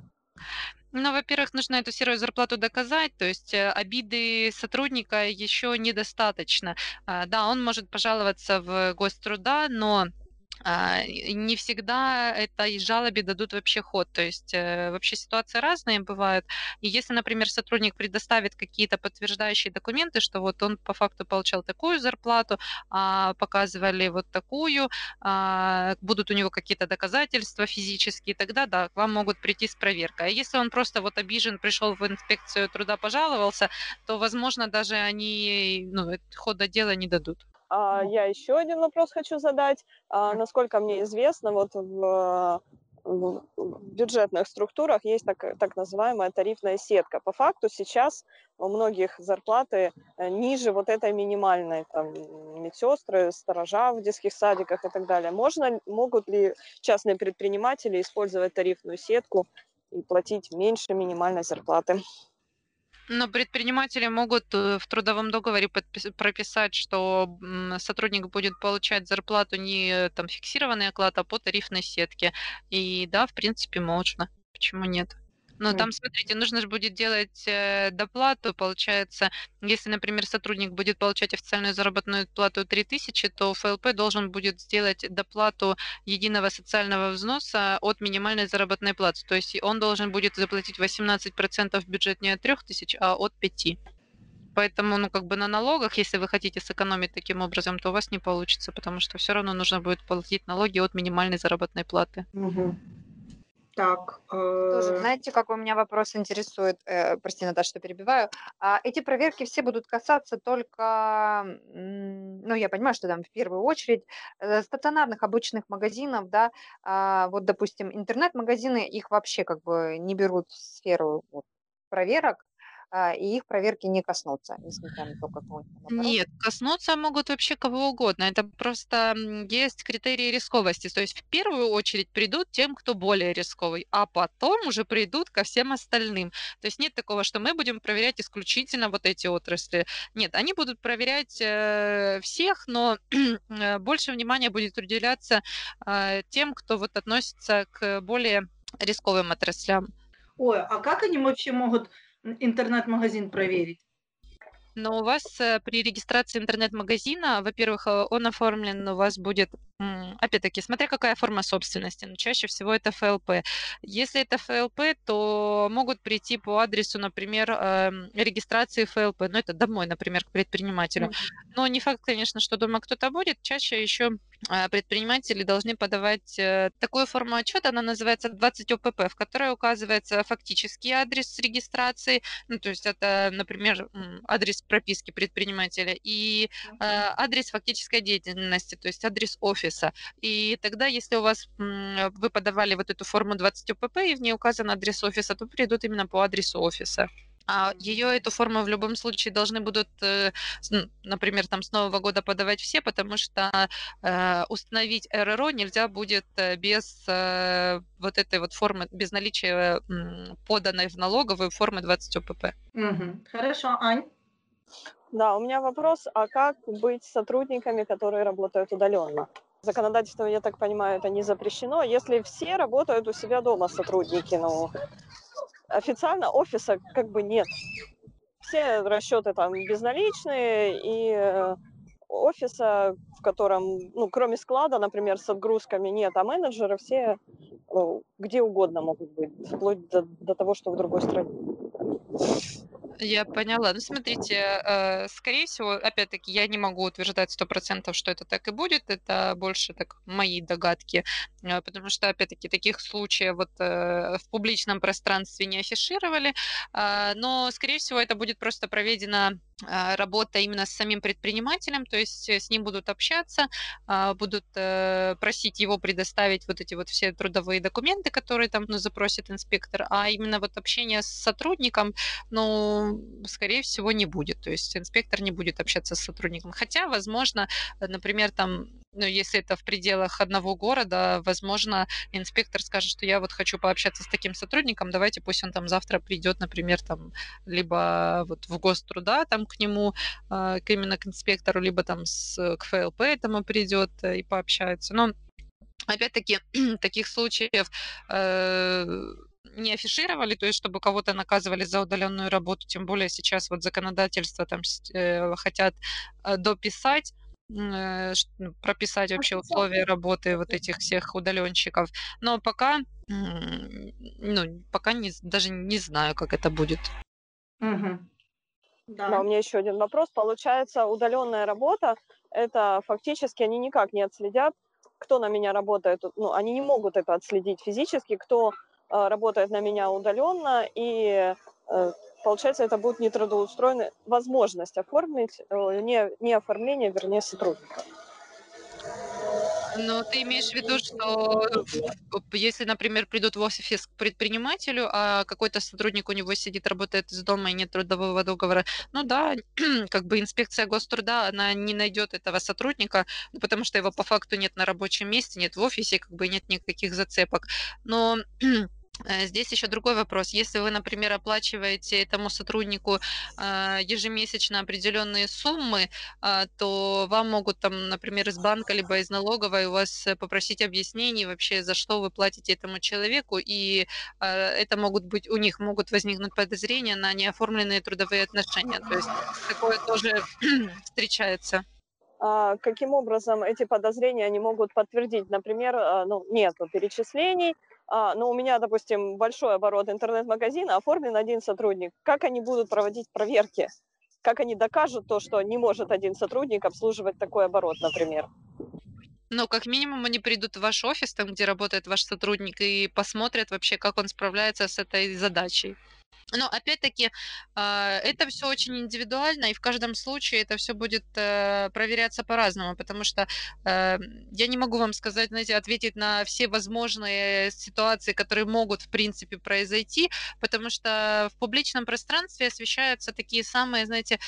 Ну, во-первых, нужно эту серую зарплату доказать, то есть обиды сотрудника еще недостаточно. Да, он может пожаловаться в Гоструда, но... не всегда это и жалобе дадут вообще ход, то есть вообще ситуации разные бывают, и если, например, сотрудник предоставит какие-то подтверждающие документы, что вот он по факту получал такую зарплату, показывали вот такую, будут у него какие-то доказательства физические, тогда да, к вам могут прийти с проверкой. А если он просто вот обижен, пришел в инспекцию труда, пожаловался, то, возможно, даже они хода дела не дадут. Я еще один вопрос хочу задать. Насколько мне известно, вот в бюджетных структурах есть так называемая тарифная сетка. По факту сейчас у многих зарплаты ниже вот этой минимальной. Там, медсестры, сторожа в детских садиках и так далее. Могут ли частные предприниматели использовать тарифную сетку и платить меньше минимальной зарплаты? Но предприниматели могут в трудовом договоре прописать, что сотрудник будет получать зарплату не там фиксированный оклад, а по тарифной сетке. И да, в принципе, можно. Почему нет? Но там, смотрите, нужно же будет делать доплату, получается, если, например, сотрудник будет получать официальную заработную плату 3000, то ФЛП должен будет сделать доплату единого социального взноса от минимальной заработной платы, то есть он должен будет заплатить 18% в бюджет не от 3000, а от 5. Поэтому, на налогах, если вы хотите сэкономить таким образом, то у вас не получится, потому что все равно нужно будет платить налоги от минимальной заработной платы. Угу. Так, тоже, знаете, какой у меня вопрос интересует? Прости, Наташа, что перебиваю. Эти проверки все будут касаться только, ну, я понимаю, что там в первую очередь стационарных обычных магазинов, да, вот, допустим, интернет-магазины, их вообще как бы не берут в сферу вот, проверок, и их проверки не коснутся, несмотря на то, как он... Нет, коснуться могут вообще кого угодно. Это просто есть критерии рисковости. То есть в первую очередь придут тем, кто более рисковый, а потом уже придут ко всем остальным. То есть нет такого, что мы будем проверять исключительно вот эти отрасли. Нет, они будут проверять всех, но больше внимания будет уделяться тем, кто вот относится к более рисковым отраслям. Ой, а как они вообще могут... интернет-магазин проверить? Но у вас при регистрации интернет-магазина, во-первых, он оформлен, у вас будет, опять-таки, смотря какая форма собственности, но чаще всего это ФЛП. Если это ФЛП, то могут прийти по адресу, например, регистрации ФЛП, ну это домой, например, к предпринимателю. Но не факт, конечно, что дома кто-то будет, чаще еще... предприниматели должны подавать такую форму отчета, она называется 20 ОПП, в которой указывается фактический адрес регистрации, ну, то есть это, например, адрес прописки предпринимателя и адрес фактической деятельности, то есть адрес офиса. И тогда, если у вас вы подавали вот эту форму 20 ОПП и в ней указан адрес офиса, то придут именно по адресу офиса. А ее, эту форму в любом случае должны будут, например, там с Нового года подавать все, потому что установить РРО нельзя будет без вот этой вот формы, без наличия поданной в налоговую формы 20 ОПП. Угу. Хорошо, Ань? Да, у меня вопрос, а как быть с сотрудниками, которые работают удаленно? Законодательством, я так понимаю, это не запрещено, если все работают у себя дома, сотрудники, ну... Официально офиса как бы нет. Все расчеты там безналичные, и офиса, в котором, ну, кроме склада, например, с отгрузками нет, а менеджеры все, ну, где угодно могут быть, вплоть до того, что в другой стране. Я поняла. Ну, смотрите, скорее всего, опять-таки, я не могу утверждать 100%, что это так и будет. Это больше так мои догадки, потому что, опять-таки, таких случаев вот в публичном пространстве не афишировали. Но, скорее всего, это будет просто проведено... работа именно с самим предпринимателем, то есть с ним будут общаться, будут просить его предоставить вот эти вот все трудовые документы, которые там, ну, запросит инспектор, а именно вот общение с сотрудником, ну, скорее всего, не будет, то есть инспектор не будет общаться с сотрудником, хотя, возможно, например, там, ну, если это в пределах одного города, возможно, инспектор скажет, что я вот хочу пообщаться с таким сотрудником, давайте пусть он там завтра придет, например, там, либо вот в Гоструда, там, к нему, именно к инспектору, либо там к ФЛП этому придет и пообщается. Но, опять-таки, таких случаев не афишировали, то есть чтобы кого-то наказывали за удаленную работу, тем более сейчас вот законодательство там хотят дописать, прописать вообще условия работы вот этих всех удаленщиков. Но пока, ну, пока даже не знаю, как это будет. Угу. Да. Да, у меня еще один вопрос. Получается, удаленная работа, это фактически они никак не отследят, кто на меня работает. Ну, они не могут это отследить физически, кто работает на меня удаленно. И, получается, это будет нетрудоустроенная возможность оформить, не оформление, вернее, сотрудника. Но ты имеешь в виду, что если, например, придут в офис к предпринимателю, а какой-то сотрудник у него сидит, работает из дома и нет трудового договора, ну да, как бы инспекция Гоструда, она не найдет этого сотрудника, потому что его по факту нет на рабочем месте, нет в офисе, как бы нет никаких зацепок. Но... здесь еще другой вопрос. Если вы, например, оплачиваете этому сотруднику ежемесячно определенные суммы, то вам могут, там, например, из банка либо из налоговой у вас попросить объяснений вообще, за что вы платите этому человеку, и это могут быть, у них могут возникнуть подозрения на неоформленные трудовые отношения. То есть такое тоже встречается. Каким образом эти подозрения они могут подтвердить? Например, ну, нет перечислений, но у меня, допустим, большой оборот интернет-магазина, оформлен один сотрудник. Как они будут проводить проверки? Как они докажут то, что не может один сотрудник обслуживать такой оборот, например? Но как минимум они придут в ваш офис, там, где работает ваш сотрудник, и посмотрят вообще, как он справляется с этой задачей. Но опять-таки это все очень индивидуально, и в каждом случае это все будет проверяться по-разному, потому что я не могу вам сказать, знаете, ответить на все возможные ситуации, которые могут в принципе произойти, потому что в публичном пространстве освещаются такие самые, знаете,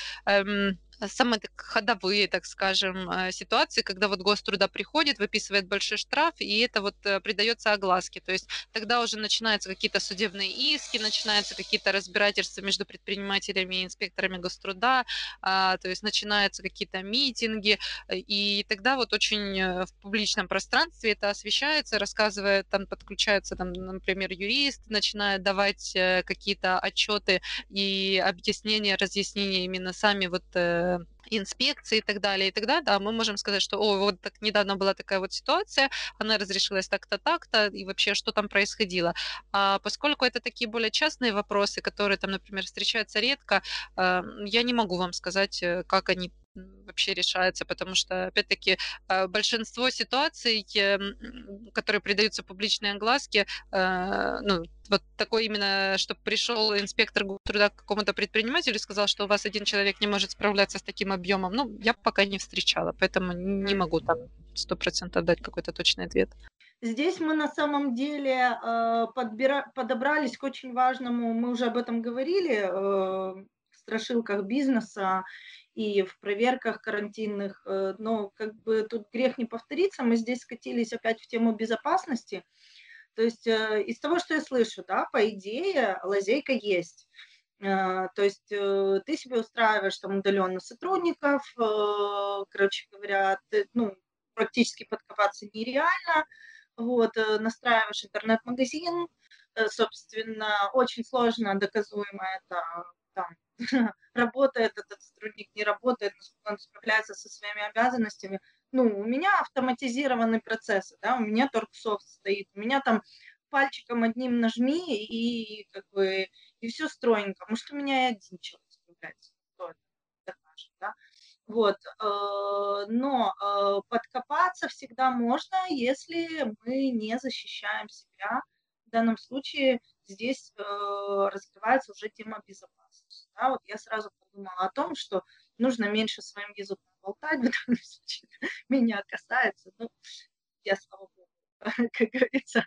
самые ходовые, так скажем, ситуации, когда вот Гоструда приходит, выписывает большой штраф, и это вот придается огласке. То есть тогда уже начинаются какие-то судебные иски, начинаются какие-то разбирательства между предпринимателями и инспекторами Гоструда, то есть начинаются какие-то митинги, и тогда вот очень в публичном пространстве это освещается, рассказывает, там подключается, там, например, юрист, начинает давать какие-то отчеты и объяснения, разъяснения именно сами вот инспекции и так далее, и тогда, да, мы можем сказать, что, о, вот так недавно была такая вот ситуация, она разрешилась так-то, так-то, и вообще, что там происходило. А поскольку это такие более частные вопросы, которые там, например, встречаются редко, я не могу вам сказать, как они вообще решаются, потому что, опять-таки, большинство ситуаций, которые придаются публичной огласке, ну, вот такой именно, чтобы пришел инспектор труда к какому-то предпринимателю и сказал, что у вас один человек не может справляться с таким объемом, ну, я пока не встречала, поэтому не могу там 100% дать какой-то точный ответ. Здесь мы на самом деле подобрались к очень важному, мы уже об этом говорили, в страшилках бизнеса и в проверках карантинных, но как бы тут грех не повториться, мы здесь скатились опять в тему безопасности. То есть из того, что я слышу, да, по идее лазейка есть. То есть ты себе устраиваешь там удаленно сотрудников, короче говоря, ты, ну, практически подкопаться нереально, вот, настраиваешь интернет-магазин, собственно, очень сложно доказуемо это, там, работает этот сотрудник, не работает, насколько он справляется со своими обязанностями. Ну, у меня автоматизированные процессы, да, у меня Торгсофт стоит, у меня там пальчиком одним нажми, и как бы, и все стройненько. Может, у меня и один человек справляется, да? Вот, но подкопаться всегда можно, если мы не защищаем себя. В данном случае здесь раскрывается уже тема безопасности. Да? Вот я сразу подумала о том, что нужно меньше своим языком болтать, в данном случае меня касается. Ну, я, слава богу, как говорится,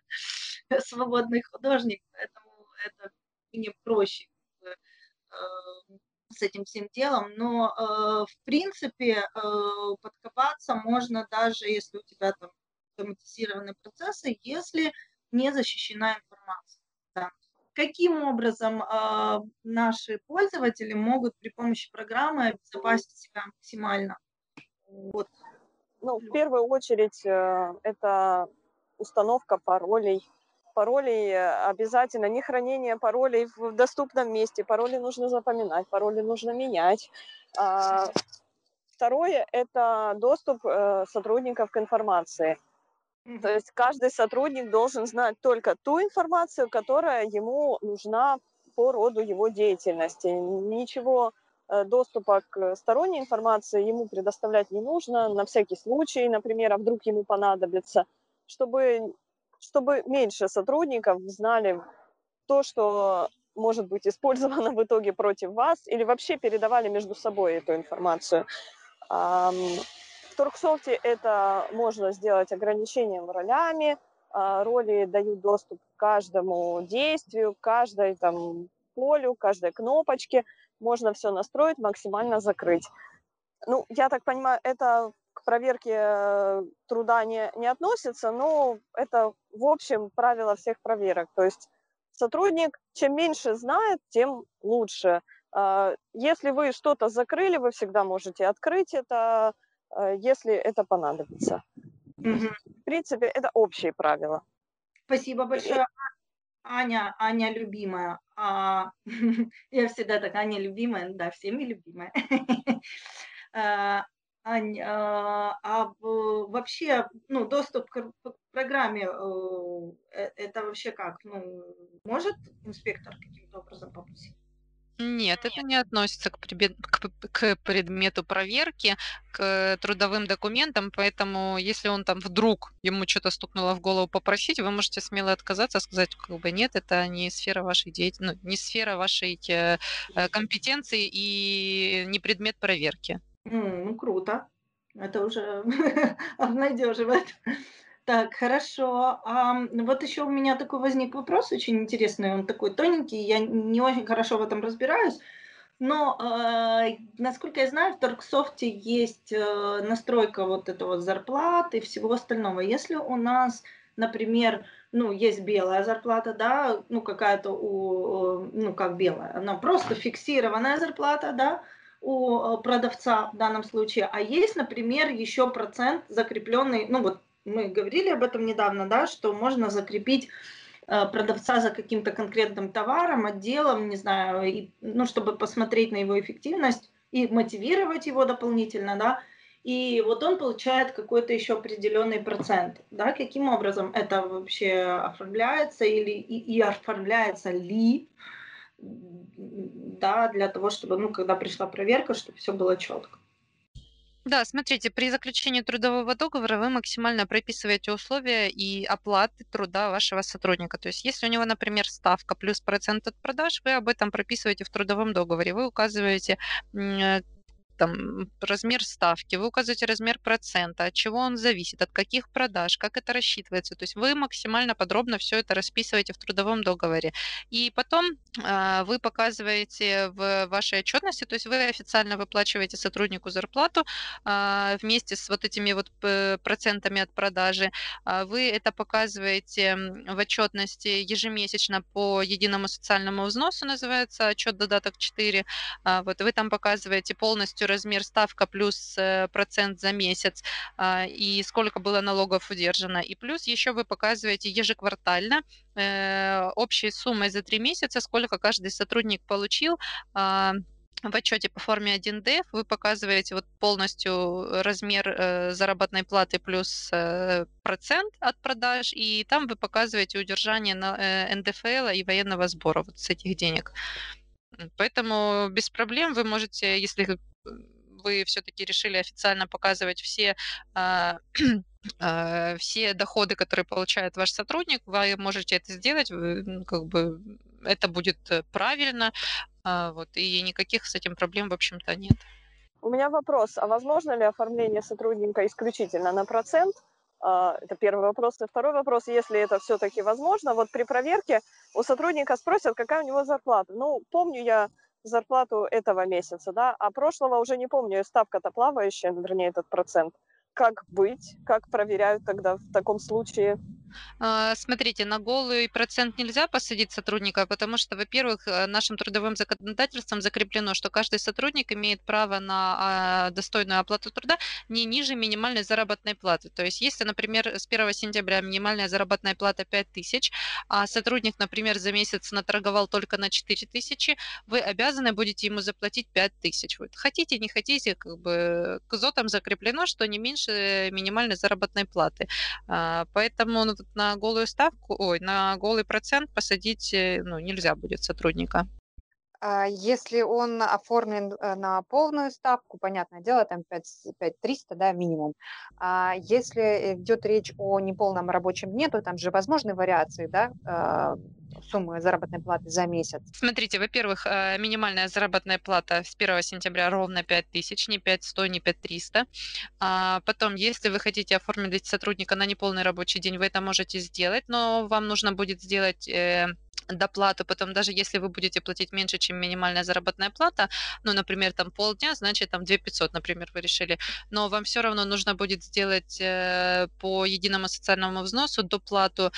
свободный художник, поэтому это мне проще с этим всем делом. Но, в принципе, подкопаться можно даже, если у тебя там автоматизированные процессы, если не защищена информация. Да. Каким образом наши пользователи могут при помощи программы обезопасить себя максимально? Вот. Ну, в первую очередь, это установка паролей. Паролей обязательно, не хранение паролей в доступном месте. Пароли нужно запоминать, пароли нужно менять. Второе – это доступ сотрудников к информации. То есть каждый сотрудник должен знать только ту информацию, которая ему нужна по роду его деятельности. Ничего доступа к сторонней информации ему предоставлять не нужно, на всякий случай, например, а вдруг ему понадобится, чтобы меньше сотрудников знали то, что может быть использовано в итоге против вас, или вообще передавали между собой эту информацию. В Торгсофте это можно сделать ограничением ролями. Роли дают доступ к каждому действию, к каждой там, полю, к каждой кнопочке. Можно все настроить, максимально закрыть. Ну, я так понимаю, это к проверке труда не относится, но это, в общем, правило всех проверок. То есть сотрудник, чем меньше знает, тем лучше. Если вы что-то закрыли, вы всегда можете открыть это, если это понадобится. Угу. В принципе, это общие правила. Спасибо большое, Аня, Аня Любимая. Я всегда так, Аня Любимая, да, всеми любимая. Ань, а вообще, ну, доступ к программе, это вообще как? Ну, может инспектор каким-то образом попросить? Нет, это Нет. не относится к предмету проверки, к трудовым документам, поэтому если он там вдруг ему что-то стукнуло в голову попросить, вы можете смело отказаться, сказать, как бы нет, это не сфера вашей деятельности, ну, не сфера вашей компетенции и не предмет проверки. Ну, круто. Это уже обнадеживает. Так, хорошо. Вот еще у меня такой возник вопрос, очень интересный, он такой тоненький, я не очень хорошо в этом разбираюсь, но, насколько я знаю, в Торгсофте есть настройка вот этого зарплаты и всего остального. Если у нас, например, ну, есть белая зарплата, да, ну, какая-то, ну, как белая, она просто фиксированная зарплата, да, у продавца в данном случае, а есть, например, еще процент закрепленный, ну, вот, мы говорили об этом недавно, да, что можно закрепить продавца за каким-то конкретным товаром, отделом, не знаю, и, ну, чтобы посмотреть на его эффективность и мотивировать его дополнительно, да, и вот он получает какой-то еще определенный процент, да, каким образом это вообще оформляется или и оформляется ли, да, для того, чтобы, ну, когда пришла проверка, чтобы все было четко. Да, смотрите, при заключении трудового договора вы максимально прописываете условия и оплаты труда вашего сотрудника. То есть если у него, например, ставка плюс процент от продаж, вы об этом прописываете в трудовом договоре. Вы указываете там размер ставки, вы указываете размер процента, от чего он зависит, от каких продаж, как это рассчитывается. То есть вы максимально подробно все это расписываете в трудовом договоре. И потом вы показываете в вашей отчетности, то есть вы официально выплачиваете сотруднику зарплату вместе с вот этими вот процентами от продажи. Вы это показываете в отчетности ежемесячно по единому социальному взносу, называется отчет додаток 4. Вот вы там показываете полностью размер ставка плюс процент за месяц и сколько было налогов удержано. И плюс еще вы показываете ежеквартально общей суммой за 3 месяца, сколько каждый сотрудник получил. В отчете по форме 1ДФ вы показываете вот полностью размер заработной платы плюс процент от продаж, и там вы показываете удержание на НДФЛ и военного сбора вот с этих денег. Поэтому без проблем вы можете, если вы все-таки решили официально показывать все доходы, которые получает ваш сотрудник, вы можете это сделать, как бы это будет правильно, вот, и никаких с этим проблем, в общем-то, нет. У меня вопрос, а возможно ли оформление сотрудника исключительно на процент? Это первый вопрос. И второй вопрос, если это все-таки возможно, вот при проверке у сотрудника спросят, какая у него зарплата. Ну, помню я зарплату этого месяца, да, а прошлого уже не помню, и ставка-то плавающая, вернее, этот процент. Как быть? Как проверяют тогда в таком случае? Смотрите, на голый процент нельзя посадить сотрудника, потому что, во-первых, нашим трудовым законодательством закреплено, что каждый сотрудник имеет право на достойную оплату труда не ниже минимальной заработной платы. То есть, если, например, с 1 сентября минимальная заработная плата 5 тысяч, а сотрудник, например, за месяц наторговал только на 4 тысячи, вы обязаны будете ему заплатить 5 тысяч. Вот. Хотите, не хотите, как бы КЗоТом закреплено, что не меньше минимальной заработной платы. Поэтому на голую ставку, на голый процент посадить, ну, нельзя будет сотрудника. Если он оформлен на полную ставку, понятное дело, там 5300, да, минимум. А если идет речь о неполном рабочем дне, то там же возможны вариации, да, суммы заработной платы за месяц. Смотрите, во-первых, минимальная заработная плата с 1 сентября ровно 5 тысяч, не 5100, не 5300. Потом, если вы хотите оформить сотрудника на неполный рабочий день, вы это можете сделать, но вам нужно будет сделать доплату, потом даже если вы будете платить меньше, чем минимальная заработная плата, ну, например, там полдня, значит, там 2500, например, вы решили, но вам все равно нужно будет сделать по единому социальному взносу доплату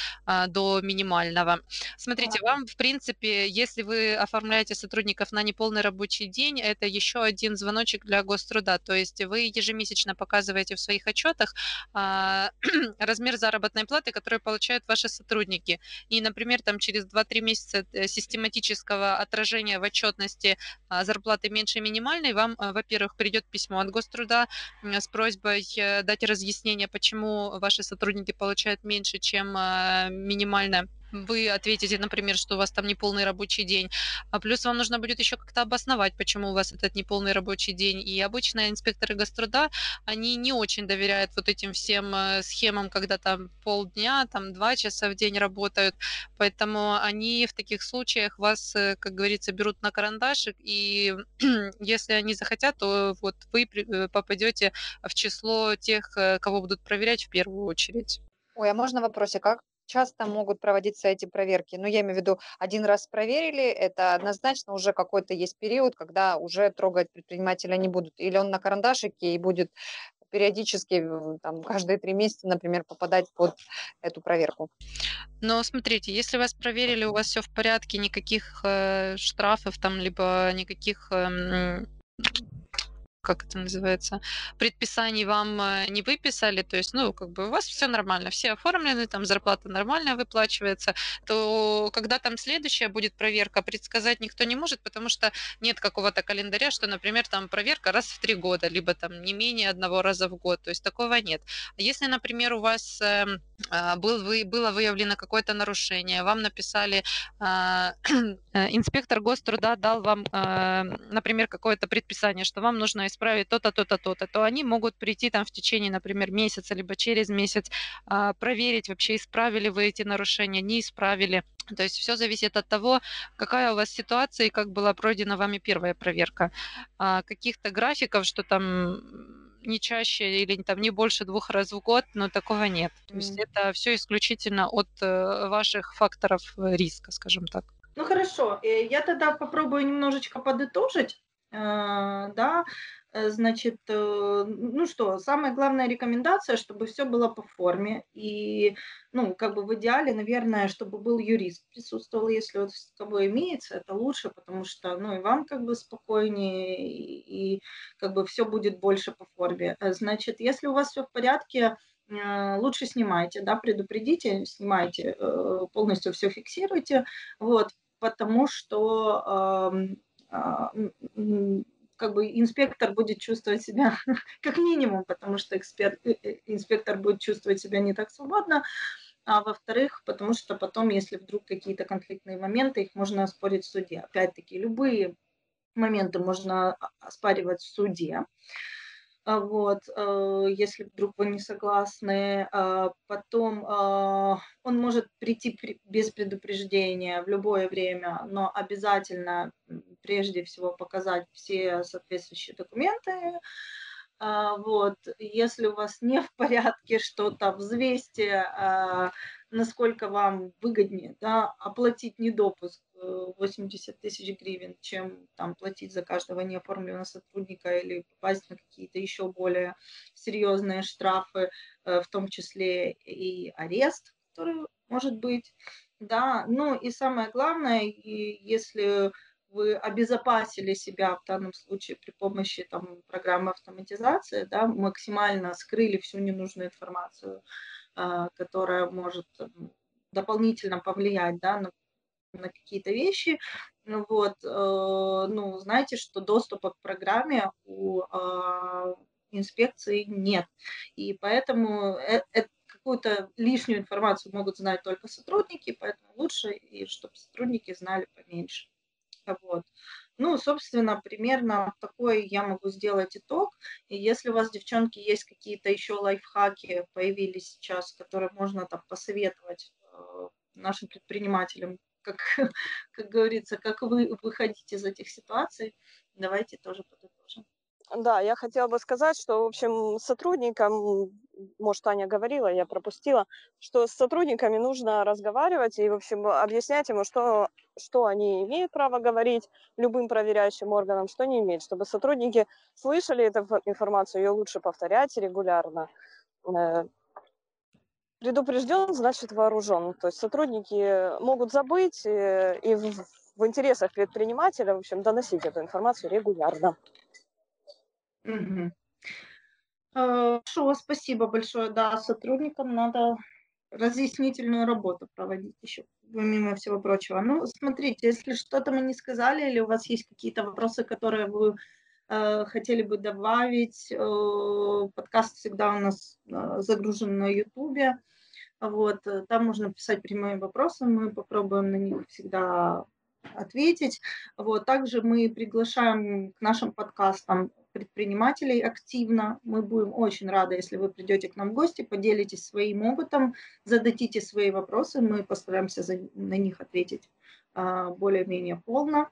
до минимального. Смотрите, вам, в принципе, если вы оформляете сотрудников на неполный рабочий день, это еще один звоночек для Гоструда, то есть вы ежемесячно показываете в своих отчетах размер заработной платы, которую получают ваши сотрудники, и, например, там через 2-3 месяца систематического отражения в отчетности зарплаты меньше минимальной, вам, во-первых, придет письмо от Гоструда с просьбой дать разъяснение, почему ваши сотрудники получают меньше, чем минимально вы ответите, например, что у вас там неполный рабочий день, а плюс вам нужно будет еще как-то обосновать, почему у вас этот неполный рабочий день. И обычно инспекторы Гоструда, они не очень доверяют вот этим всем схемам, когда там полдня, там 2 часа в день работают, поэтому они в таких случаях вас, как говорится, берут на карандашик, и если они захотят, то вот вы попадете в число тех, кого будут проверять в первую очередь. Ой, а можно вопросик, как часто могут проводиться эти проверки? Ну, я имею в виду, один раз проверили, это однозначно уже какой-то есть период, когда уже трогать предпринимателя не будут, или он на карандашике и будет периодически, там, каждые 3 месяца, например, попадать под эту проверку. Но смотрите, если вас проверили, у вас все в порядке, никаких штрафов, там, либо никаких... как это называется, предписаний вам не выписали, то есть, ну, как бы у вас все нормально, все оформлены, там зарплата нормальная выплачивается, то когда там следующая будет проверка, предсказать никто не может, потому что нет какого-то календаря, что, например, там проверка раз в 3 года, либо там не менее 1 раза в год, то есть такого нет. Если, например, у вас было выявлено какое-то нарушение, вам написали, инспектор Гоструда дал вам, например, какое-то предписание, что вам нужно исправить то-то, то-то, то-то, то они могут прийти там в течение, например, месяца, либо через месяц, проверить вообще, исправили вы эти нарушения, не исправили. То есть все зависит от того, какая у вас ситуация и как была пройдена вами первая проверка. Каких-то графиков, что там не чаще или там не больше 2 раз в год, но такого нет. То есть это все исключительно от ваших факторов риска, скажем так. Ну хорошо, я тогда попробую немножечко подытожить. Да, значит, ну что, самая главная рекомендация, чтобы все было по форме, и, ну, как бы в идеале, наверное, чтобы был юрист присутствовал, если вот с тобой имеется, это лучше, потому что, ну, и вам как бы спокойнее, и как бы все будет больше по форме. Значит, если у вас все в порядке, лучше снимайте, да, предупредите, снимайте, полностью все фиксируйте, вот, потому что... как бы инспектор будет чувствовать себя как минимум, потому что инспектор будет чувствовать себя не так свободно, а во-вторых, потому что потом, если вдруг какие-то конфликтные моменты, их можно оспорить в суде. Опять-таки, любые моменты можно оспаривать в суде. Вот, если вдруг вы не согласны, потом он может прийти без предупреждения в любое время, но обязательно прежде всего показать все соответствующие документы. Вот, если у вас не в порядке что-то, взвесьте, насколько вам выгоднее, да, оплатить недопуск 80 тысяч гривен, чем там платить за каждого неоформленного сотрудника или попасть на какие-то еще более серьезные штрафы, в том числе и арест, который может быть, да, ну и самое главное, если вы обезопасили себя в данном случае при помощи там программы автоматизации, да, максимально скрыли всю ненужную информацию, которая может дополнительно повлиять, да, на какие-то вещи, вот, ну, знаете, что доступа к программе у инспекции нет, и поэтому какую-то лишнюю информацию могут знать только сотрудники, поэтому лучше, и чтобы сотрудники знали поменьше. Вот. Ну, собственно, примерно такой я могу сделать итог. И если у вас, девчонки, есть какие-то еще лайфхаки, появились сейчас, которые можно там посоветовать нашим предпринимателям, как говорится, как вы выходите из этих ситуаций, давайте тоже подытожим. Да, я хотела бы сказать, что, в общем, сотрудникам, может, Аня говорила, я пропустила, что с сотрудниками нужно разговаривать и, в общем, объяснять ему, что они имеют право говорить любым проверяющим органам, что не имеют, чтобы сотрудники слышали эту информацию, ее лучше повторять регулярно. Предупрежден, значит вооружен. То есть сотрудники могут забыть и в интересах предпринимателя, в общем, доносить эту информацию регулярно. Угу. Хорошо, спасибо большое. Да, сотрудникам надо разъяснительную работу проводить еще, помимо всего прочего. Ну, смотрите, если что-то мы не сказали, или у вас есть какие-то вопросы, которые вы хотели бы добавить, подкаст всегда у нас загружен на YouTube. Вот, там можно писать прямые вопросы, мы попробуем на них всегда ответить. Вот, также мы приглашаем к нашим подкастам предпринимателей активно. Мы будем очень рады, если вы придете к нам в гости, поделитесь своим опытом, зададите свои вопросы, мы постараемся на них ответить более-менее полно.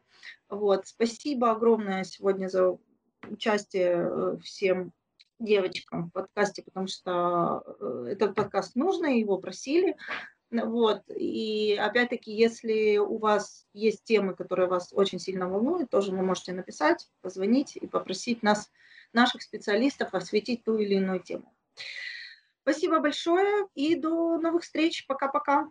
Вот, спасибо огромное сегодня за участие всем девочкам в подкасте, потому что этот подкаст нужный, его просили. Вот. И опять-таки, если у вас есть темы, которые вас очень сильно волнуют, тоже вы можете написать, позвонить и попросить нас, наших специалистов, осветить ту или иную тему. Спасибо большое и до новых встреч. Пока-пока.